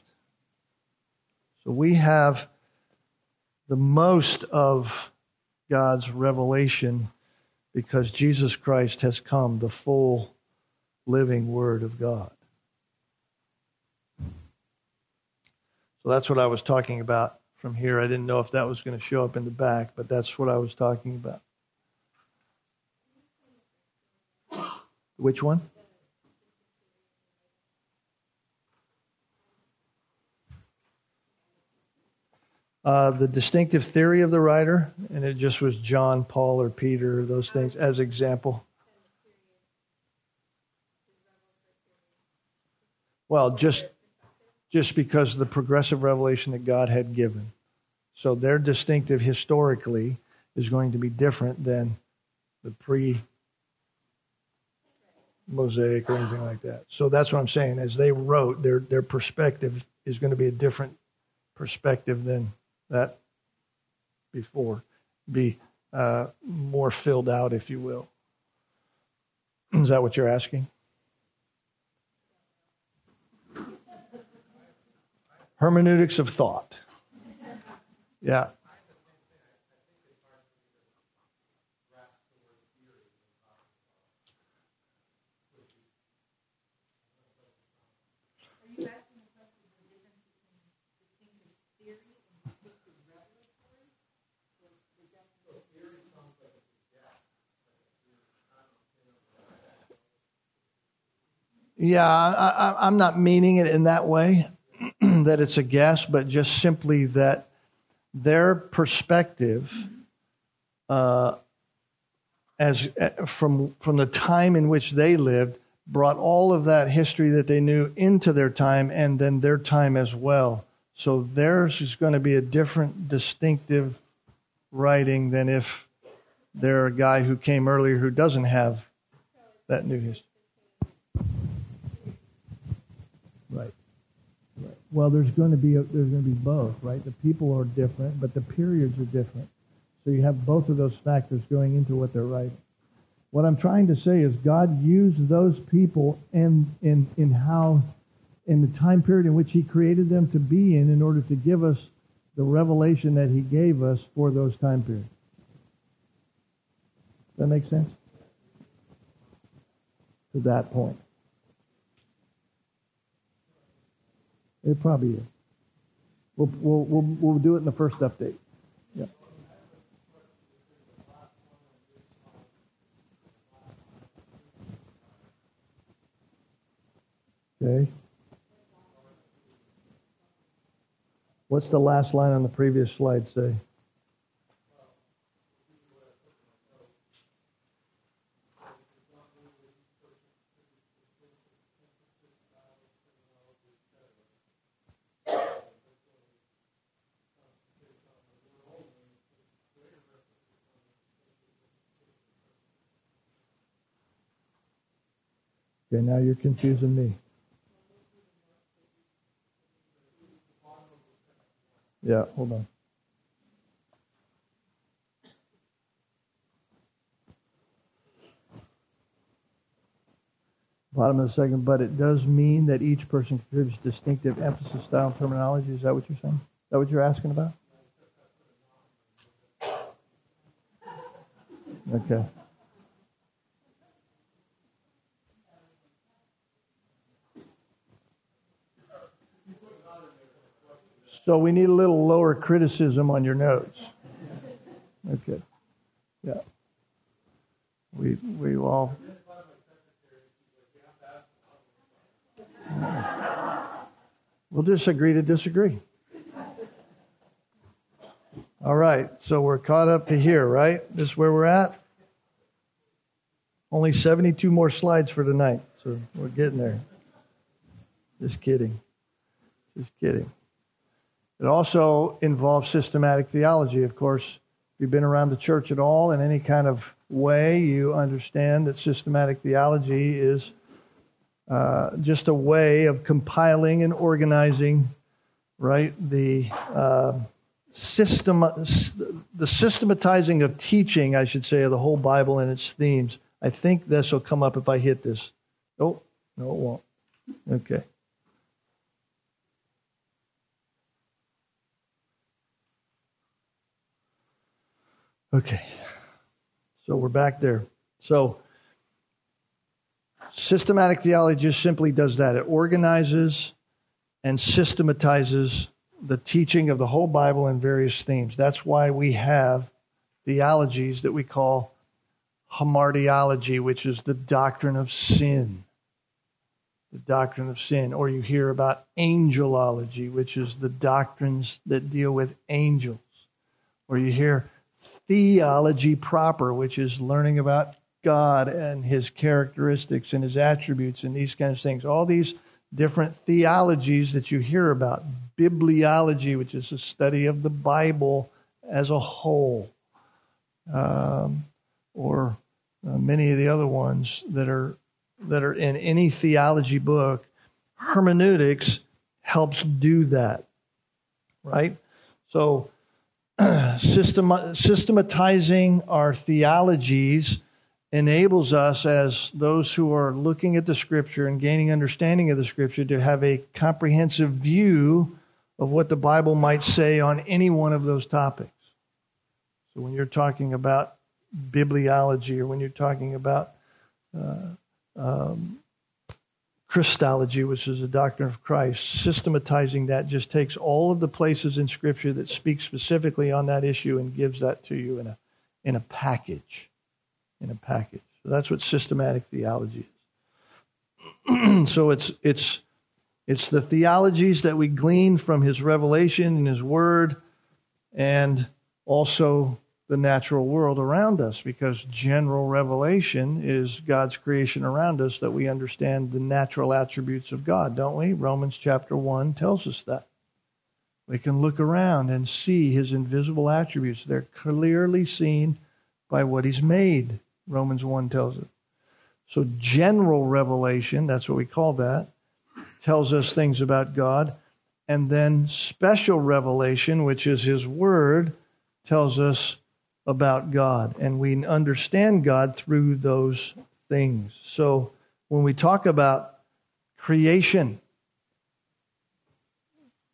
So we have the most of God's revelation because Jesus Christ has come, the full living Word of God. So that's what I was talking about from here. I didn't know if that was going to show up in the back, but that's what I was talking about. Which one? Uh, the distinctive theory of the writer, and it just was John, Paul, or Peter, those things as example. Well, just just because of the progressive revelation that God had given. So their distinctive historically is going to be different than the pre-Mosaic or anything like that. So that's what I'm saying. As they wrote, their their perspective is going to be a different perspective than that before, be uh, more filled out, if you will. Is that what you're asking? hermeneutics of thought. Yeah. Yeah, I, I, I'm not meaning it in that way, that it's a guess, but just simply that their perspective, uh, as from from the time in which they lived, brought all of that history that they knew into their time, and then their time as well. So theirs is going to be a different, distinctive writing than if they're a guy who came earlier who doesn't have that new history. Right. Right. Well, there's going to be a, there's going to be both, right? The people are different, but the periods are different. So you have both of those factors going into what they're writing. What I'm trying to say is God used those people and in, in in how in the time period in which He created them to be in in order to give us the revelation that He gave us for those time periods. Does that make sense? To that point. It probably is. We'll, we'll we'll we'll do it in the first update. Yeah. Okay. What's the last line on the previous slide say? Okay, now you're confusing me. Yeah, hold on. Bottom of the second, but it does mean that each person contributes distinctive emphasis, style, and terminology. Is that what you're saying? Is that what you're asking about? Okay. So we need a little lower criticism on your notes. Okay. Yeah. We we all. We'll disagree to disagree. All right. So we're caught up to here, right? This is where we're at. Only seventy-two more slides for tonight, so we're getting there. Just kidding. Just kidding. It also involves systematic theology, of course. If you've been around the church at all in any kind of way, you understand that systematic theology is uh, just a way of compiling and organizing, right, the uh, system, the systematizing of teaching, I should say, of the whole Bible and its themes. I think this will come up if I hit this. Oh, no, it won't. Okay. Okay, so we're back there. So systematic theology just simply does that. It organizes and systematizes the teaching of the whole Bible in various themes. That's why we have theologies that we call hamartiology, which is the doctrine of sin. The doctrine of sin. Or you hear about angelology, which is the doctrines that deal with angels. Or you hear theology proper, which is learning about God and His characteristics and His attributes and these kinds of things. All these different theologies that you hear about. Bibliology, which is the study of the Bible as a whole. Um, or uh, many of the other ones that are that are in any theology book. Hermeneutics helps do that. Right? So System, systematizing our theologies enables us, as those who are looking at the Scripture and gaining understanding of the Scripture, to have a comprehensive view of what the Bible might say on any one of those topics. So when you're talking about bibliology, or when you're talking about uh, um, Christology, which is the doctrine of Christ, systematizing that just takes all of the places in Scripture that speak specifically on that issue and gives that to you in a in a package, in a package. So that's what systematic theology is. So it's it's it's the theologies that we glean from His revelation and His Word, and also the natural world around us, because general revelation is God's creation around us, that we understand the natural attributes of God, don't we? Romans chapter one tells us that. We can look around and see His invisible attributes. They're clearly seen by what He's made, Romans one tells us. So general revelation, that's what we call that, tells us things about God. And then special revelation, which is His Word, tells us about God, and we understand God through those things. So when we talk about creation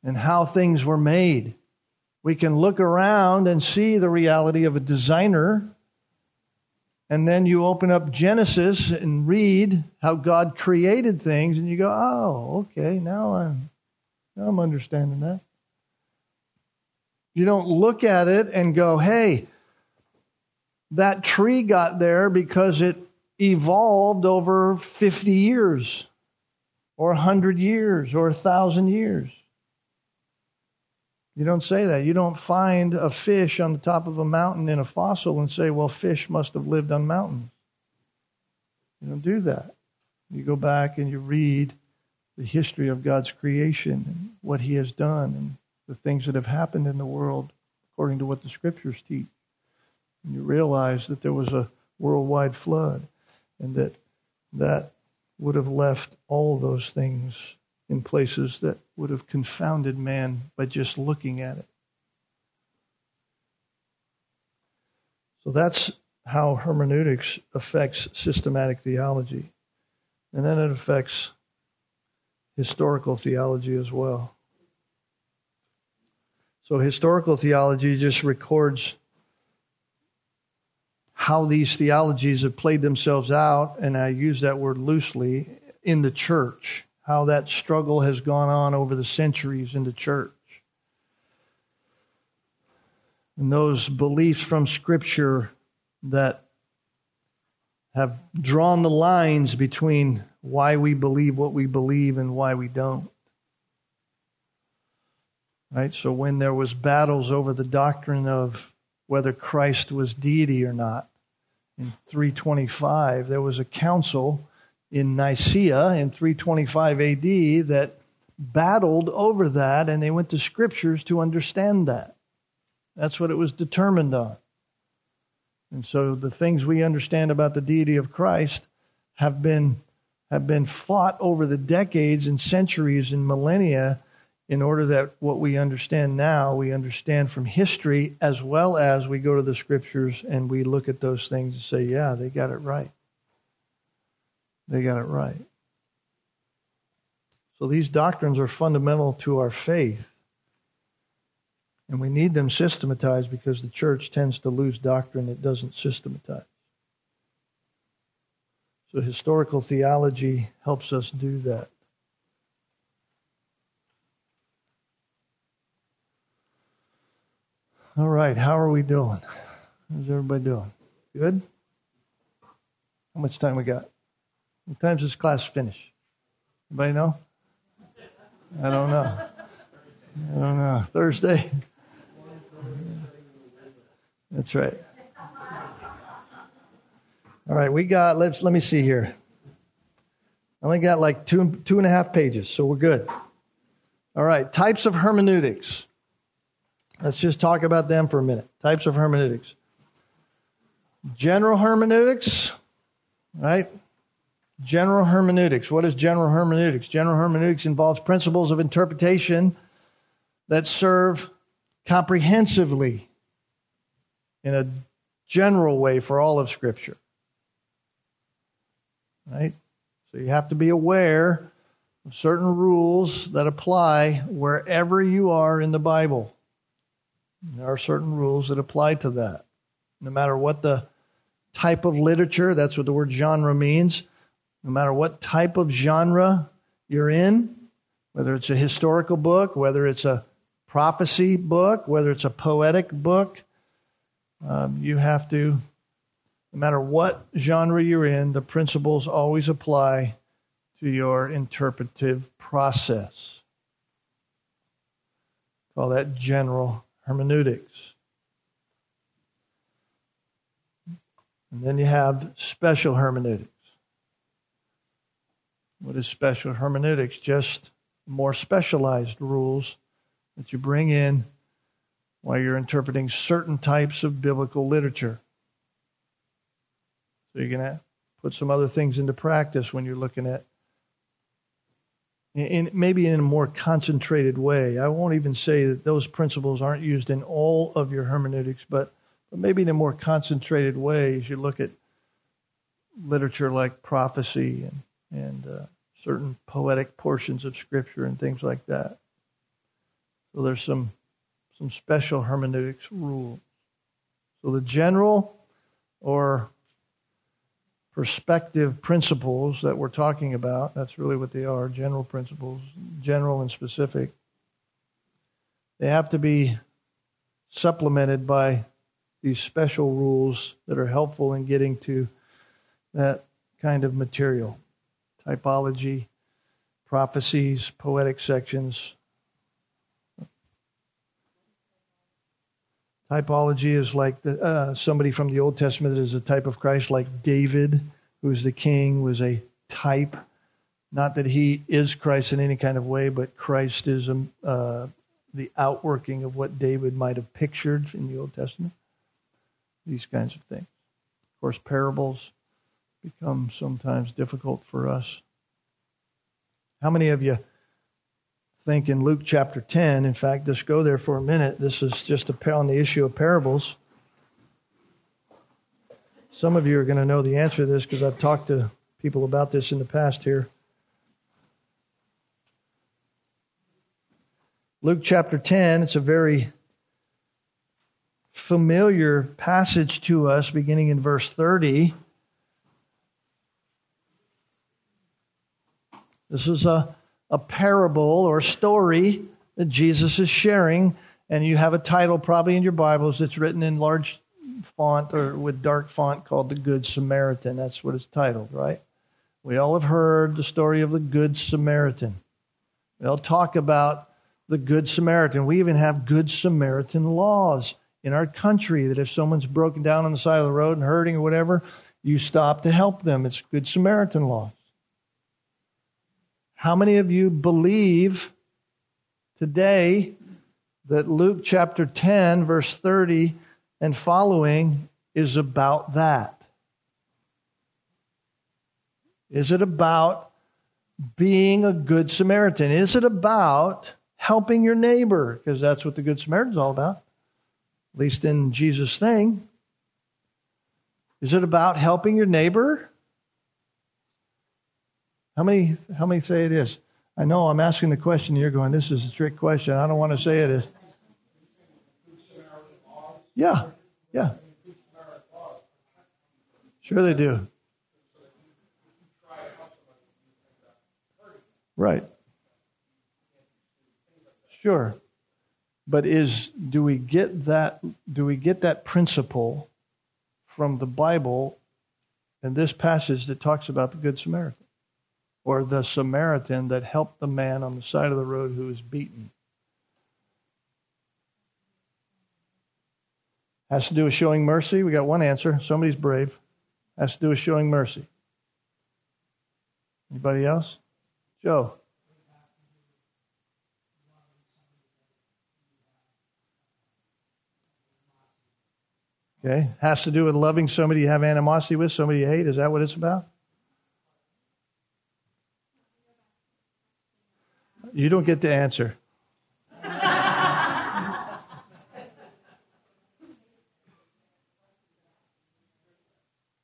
and how things were made, we can look around and see the reality of a designer. And then you open up Genesis and read how God created things, and you go, oh, okay, now I'm, now I'm understanding that. You don't look at it and go, hey, that tree got there because it evolved over fifty years or one hundred years or one thousand years. You don't say that. You don't find a fish on the top of a mountain in a fossil and say, well, fish must have lived on mountains. You don't do that. You go back and you read the history of God's creation and what He has done and the things that have happened in the world according to what the Scriptures teach. And you realize that there was a worldwide flood, and that that would have left all those things in places that would have confounded man by just looking at it. So that's how hermeneutics affects systematic theology. And then it affects historical theology as well. So historical theology just records how these theologies have played themselves out, and I use that word loosely, in the church, how that struggle has gone on over the centuries in the church. And those beliefs from Scripture that have drawn the lines between why we believe what we believe and why we don't. Right? So when there was battles over the doctrine of whether Christ was deity or not, in three twenty-five, there was a council in Nicaea in three twenty-five A D that battled over that, and they went to Scriptures to understand that. That's what it was determined on. And so the things we understand about the deity of Christ have been have been fought over the decades and centuries and millennia, in order that what we understand now, we understand from history, as well as we go to the Scriptures and we look at those things and say, yeah, they got it right. They got it right. So these doctrines are fundamental to our faith, and we need them systematized, because the church tends to lose doctrine that doesn't systematize. So historical theology helps us do that. All right, how are we doing? How's everybody doing? Good? How much time we got? What time does this class finish? Anybody know? I don't know. I don't know. Thursday? That's right. All right, we got, let's, let me see here. I only got like two, two and a half pages, so we're good. All right, types of hermeneutics. Let's just talk about them for a minute. Types of hermeneutics. General hermeneutics, right? General hermeneutics. What is general hermeneutics? General hermeneutics involves principles of interpretation that serve comprehensively in a general way for all of Scripture. Right? So you have to be aware certain rules that apply wherever you are in the Bible. There are certain rules that apply to that. No matter what the type of literature, that's what the word genre means. No matter what type of genre you're in, whether it's a historical book, whether it's a prophecy book, whether it's a poetic book, um, you have to, no matter what genre you're in, the principles always apply to your interpretive process. Call that general hermeneutics. And then you have special hermeneutics. What is special hermeneutics? Just more specialized rules that you bring in while you're interpreting certain types of biblical literature. So you're going to put some other things into practice when you're looking at, in maybe in a more concentrated way. I won't even say that those principles aren't used in all of your hermeneutics, but, but maybe in a more concentrated way as you look at literature like prophecy and, and uh, certain poetic portions of Scripture and things like that. So there's some some special hermeneutics rules. So the general or perspective principles that we're talking about, that's really what they are, general principles, general and specific. They have to be supplemented by these special rules that are helpful in getting to that kind of material. Typology, prophecies, poetic sections. Typology is like the, uh, somebody from the Old Testament that is a type of Christ, like David, who is the king, was a type. Not that he is Christ in any kind of way, but Christ is a, uh, the outworking of what David might have pictured in the Old Testament. These kinds of things. Of course, parables become sometimes difficult for us. How many of you think in Luke chapter ten, in fact, just go there for a minute. This is just a, on the issue of parables. Some of you are going to know the answer to this because I've talked to people about this in the past here. Luke chapter ten, it's a very familiar passage to us, beginning in verse thirty. This is a a parable or story that Jesus is sharing, and you have a title probably in your Bibles that's written in large font or with dark font called The Good Samaritan. That's what it's titled, right? We all have heard the story of the Good Samaritan. We all talk about the Good Samaritan. We even have Good Samaritan laws in our country that if someone's broken down on the side of the road and hurting or whatever, you stop to help them. It's Good Samaritan laws. How many of you believe today that Luke chapter ten, verse thirty and following is about that? Is it about being a good Samaritan? Is it about helping your neighbor? Because that's what the Good Samaritan is all about, at least in Jesus' thing. Is it about helping your neighbor? How many, how many say it is? I know I'm asking the question, you're going, this is a trick question. I don't want to say it is. Yeah, yeah. Sure they do. Right. Sure. But is do we get that do we get that principle from the Bible and this passage that talks about the Good Samaritan? Or the Samaritan that helped the man on the side of the road who was beaten? Has to do with showing mercy. We got one answer. Somebody's brave. Has to do with showing mercy. Anybody else? Joe. Okay. Has to do with loving somebody you have animosity with, somebody you hate. Is that what it's about? You don't get to answer.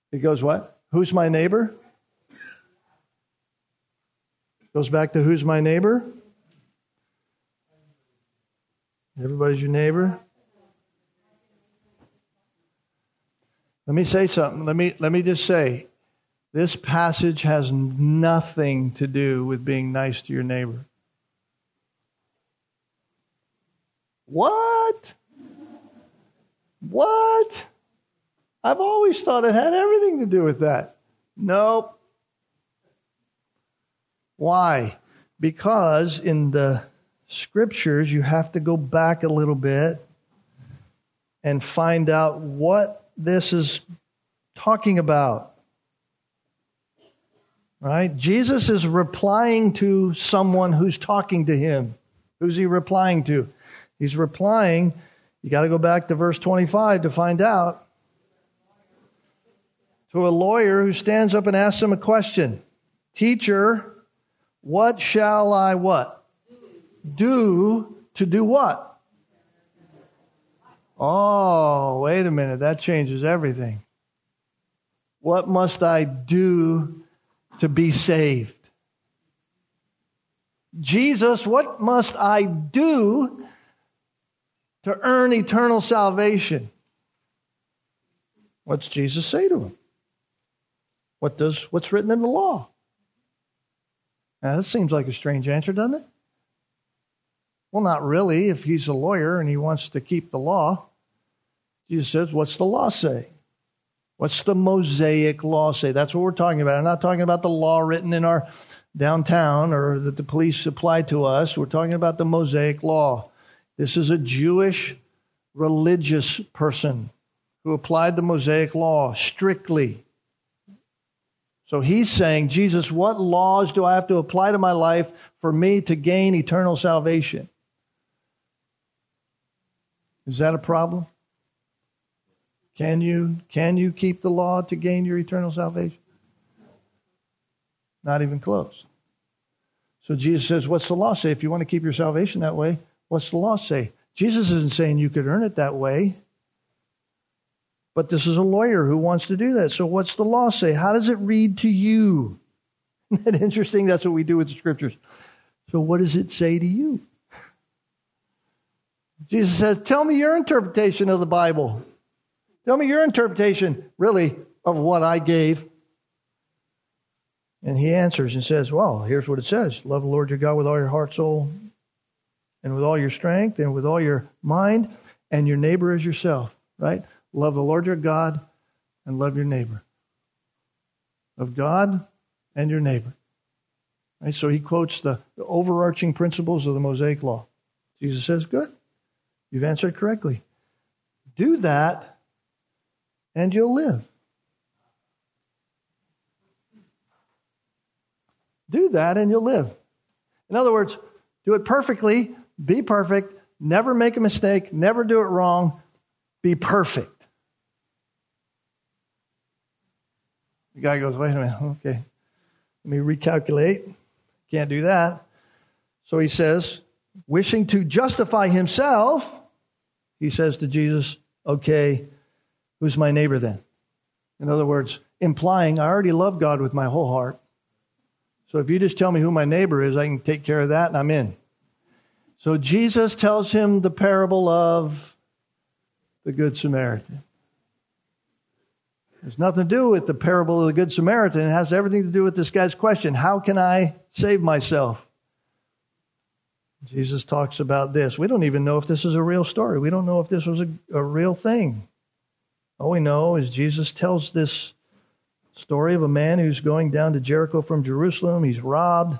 It goes what? Who's my neighbor? Goes back to who's my neighbor? Everybody's your neighbor. Let me say something. Let me let me just say, this passage has nothing to do with being nice to your neighbor. What? What? I've always thought it had everything to do with that. Nope. Why? Because in the Scriptures, you have to go back a little bit and find out what this is talking about. Right? Jesus is replying to someone who's talking to him. Who's he replying to? He's replying. You got to go back to verse twenty-five to find out. To a lawyer who stands up and asks him a question. Teacher, what shall I what? Do to do what? Oh, wait a minute. That changes everything. What must I do to be saved? Jesus, what must I do to earn eternal salvation? What's Jesus say to him? What does what's written in the law? Now, that seems like a strange answer, doesn't it? Well, not really, if he's a lawyer and he wants to keep the law. Jesus says, what's the law say? What's the Mosaic law say? That's what we're talking about. I'm not talking about the law written in our downtown or that the police apply to us. We're talking about the Mosaic law. This is a Jewish religious person who applied the Mosaic law strictly. So he's saying, Jesus, what laws do I have to apply to my life for me to gain eternal salvation? Is that a problem? Can you can you keep the law to gain your eternal salvation? Not even close. So Jesus says, what's the law say? If you want to keep your salvation that way, what's the law say? Jesus isn't saying you could earn it that way. But this is a lawyer who wants to do that. So what's the law say? How does it read to you? Isn't that interesting? That's what we do with the Scriptures. So what does it say to you? Jesus says, tell me your interpretation of the Bible. Tell me your interpretation, really, of what I gave. And he answers and says, well, here's what it says. Love the Lord your God with all your heart, soul, and with all your strength, and with all your mind, and your neighbor as yourself, right? Love the Lord your God and love your neighbor. Love God and your neighbor. Right? So he quotes the, the overarching principles of the Mosaic law. Jesus says, good. You've answered correctly. Do that and you'll live. Do that and you'll live. In other words, do it perfectly. Be perfect. Never make a mistake. Never do it wrong. Be perfect. The guy goes, wait a minute, okay. Let me recalculate. Can't do that. So he says, wishing to justify himself, he says to Jesus, okay, who's my neighbor then? In other words, implying, I already love God with my whole heart. So if you just tell me who my neighbor is, I can take care of that and I'm in. So Jesus tells him the parable of the Good Samaritan. It's nothing to do with the parable of the Good Samaritan. It has everything to do with this guy's question. How can I save myself? Jesus talks about this. We don't even know if this is a real story. We don't know if this was a, a real thing. All we know is Jesus tells this story of a man who's going down to Jericho from Jerusalem. He's robbed.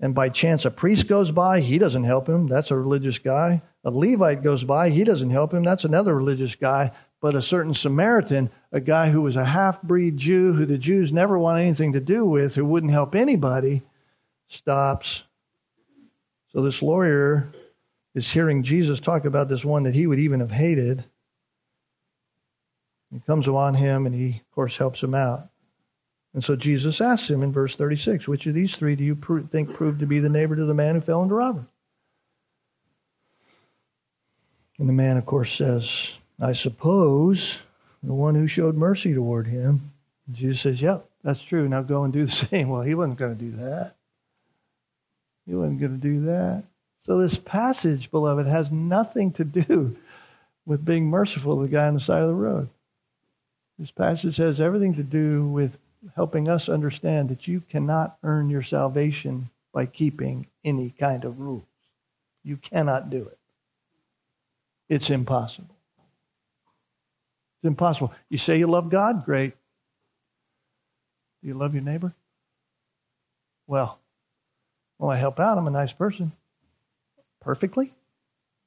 And by chance, a priest goes by. He doesn't help him. That's a religious guy. A Levite goes by. He doesn't help him. That's another religious guy. But a certain Samaritan, a guy who was a half-breed Jew, who the Jews never want anything to do with, who wouldn't help anybody, stops. So this lawyer is hearing Jesus talk about this one that he would even have hated. He comes upon him, and he, of course, helps him out. And so Jesus asks him in verse thirty-six, which of these three do you pro- think proved to be the neighbor to the man who fell into robbery? And the man, of course, says, I suppose the one who showed mercy toward him. Jesus says, yep, that's true. Now go and do the same. Well, he wasn't going to do that. He wasn't going to do that. So this passage, beloved, has nothing to do with being merciful to the guy on the side of the road. This passage has everything to do with helping us understand that you cannot earn your salvation by keeping any kind of rules. You cannot do it. It's impossible. It's impossible. You say you love God? Great. Do you love your neighbor? Well, well, I help out. I'm a nice person. Perfectly?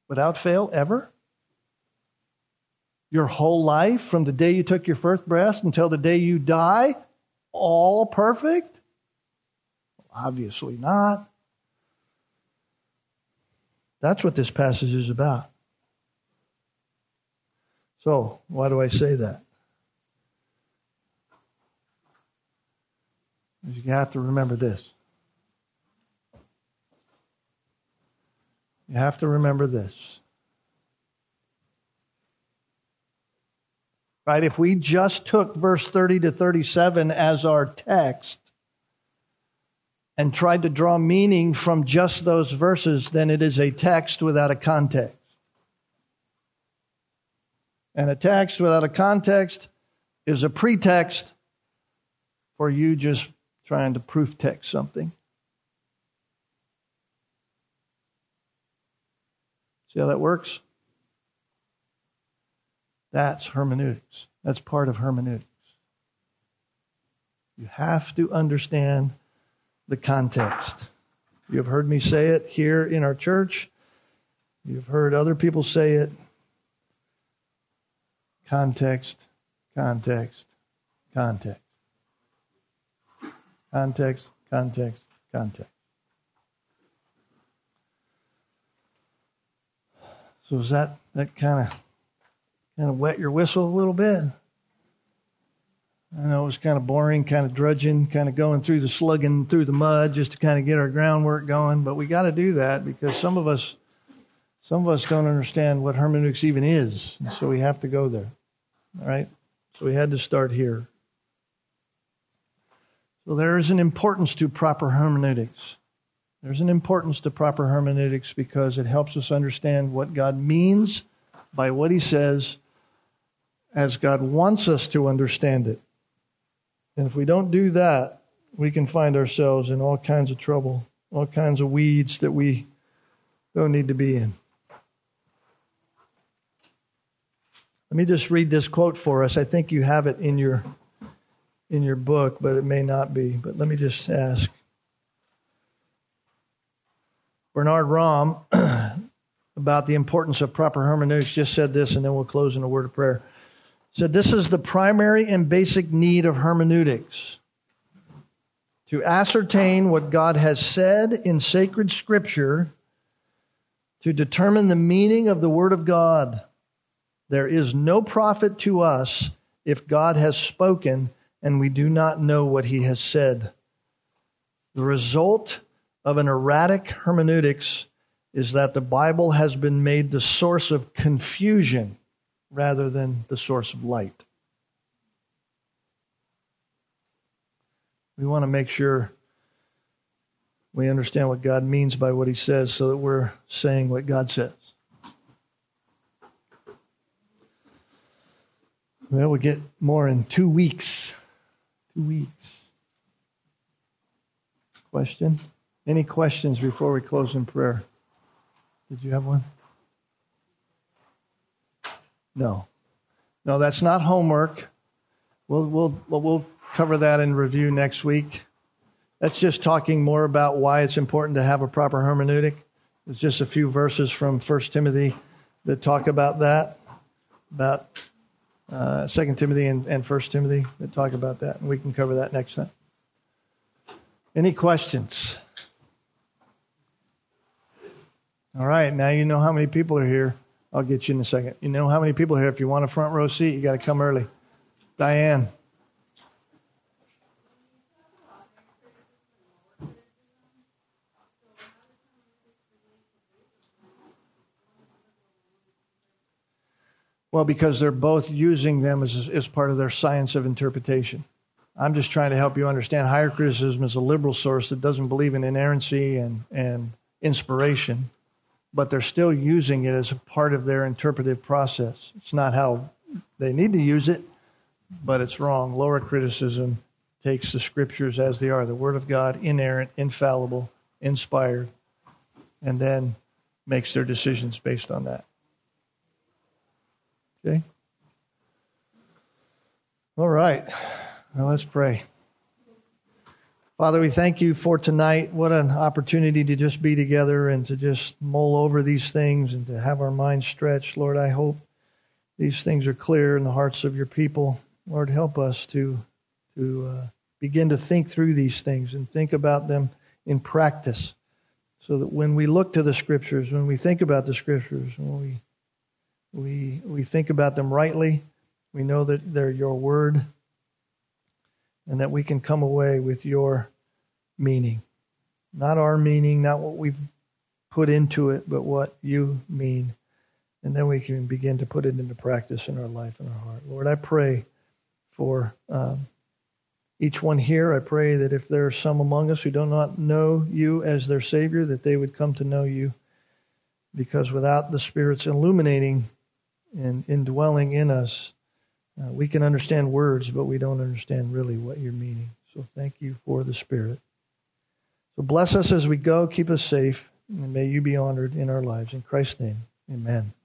Without fail, ever? Your whole life, from the day you took your first breath until the day you die, all perfect? Obviously not. That's what this passage is about. So, why do I say that? You have to remember this. You have to remember this. Right? If we just took verse thirty to thirty-seven as our text and tried to draw meaning from just those verses, then it is a text without a context. And a text without a context is a pretext for you just trying to proof text something. See how that works? That's hermeneutics. That's part of hermeneutics. You have to understand the context. You have heard me say it here in our church. You've heard other people say it. Context, context, context. Context, context, context. So is that that kind of kind of wet your whistle a little bit? I know it was kind of boring, kind of drudging, kind of going through the slugging through the mud just to kind of get our groundwork going. But we got to do that because some of us, some of us don't understand what hermeneutics even is, and so we have to go there. All right. So we had to start here. So there is an importance to proper hermeneutics. There's an importance to proper hermeneutics because it helps us understand what God means by what He says as God wants us to understand it. And if we don't do that, we can find ourselves in all kinds of trouble, all kinds of weeds that we don't need to be in. Let me just read this quote for us. I think you have it in your in your book, but it may not be. But let me just ask. Bernard Ramm, about the importance of proper hermeneutics, just said this, and then we'll close in a word of prayer. He said, this is the primary and basic need of hermeneutics, to ascertain what God has said in sacred Scripture, to determine the meaning of the Word of God. There is no profit to us if God has spoken and we do not know what He has said. The result of an erratic hermeneutics is that the Bible has been made the source of confusion rather than the source of light. We want to make sure we understand what God means by what He says so that we're saying what God says. Well, we'll get more in two weeks. Two weeks. Question? Any questions before we close in prayer? Did you have one? No. No, that's not homework. We'll we'll we'll cover that in review next week. That's just talking more about why it's important to have a proper hermeneutic. There's just a few verses from First Timothy that talk about that, about uh, Second Timothy and, and First Timothy that talk about that, and we can cover that next time. Any questions? All right, now you know how many people are here. I'll get you in a second. You know how many people are here. If you want a front row seat, you got to come early. Diane. Well, because they're both using them as, as part of their science of interpretation. I'm just trying to help you understand higher criticism is a liberal source that doesn't believe in inerrancy and, and inspiration, but they're still using it as a part of their interpretive process. It's not how they need to use it, but it's wrong. Lower criticism takes the scriptures as they are, the Word of God, inerrant, infallible, inspired, and then makes their decisions based on that. Okay? All right. Well, let's pray. Father, we thank you for tonight. What an opportunity to just be together and to just mull over these things and to have our minds stretched. Lord, I hope these things are clear in the hearts of your people. Lord, help us to to uh, begin to think through these things and think about them in practice so that when we look to the Scriptures, when we think about the Scriptures, when we, we, we think about them rightly, we know that they're your Word, and that we can come away with your meaning. Not our meaning, not what we've put into it, but what you mean. And then we can begin to put it into practice in our life and our heart. Lord, I pray for um, each one here. I pray that if there are some among us who do not know you as their Savior, that they would come to know you. Because without the Spirit's illuminating and indwelling in us, Uh, we can understand words, but we don't understand really what you're meaning. So thank you for the Spirit. So bless us as we go. Keep us safe. And may you be honored in our lives. In Christ's name, amen.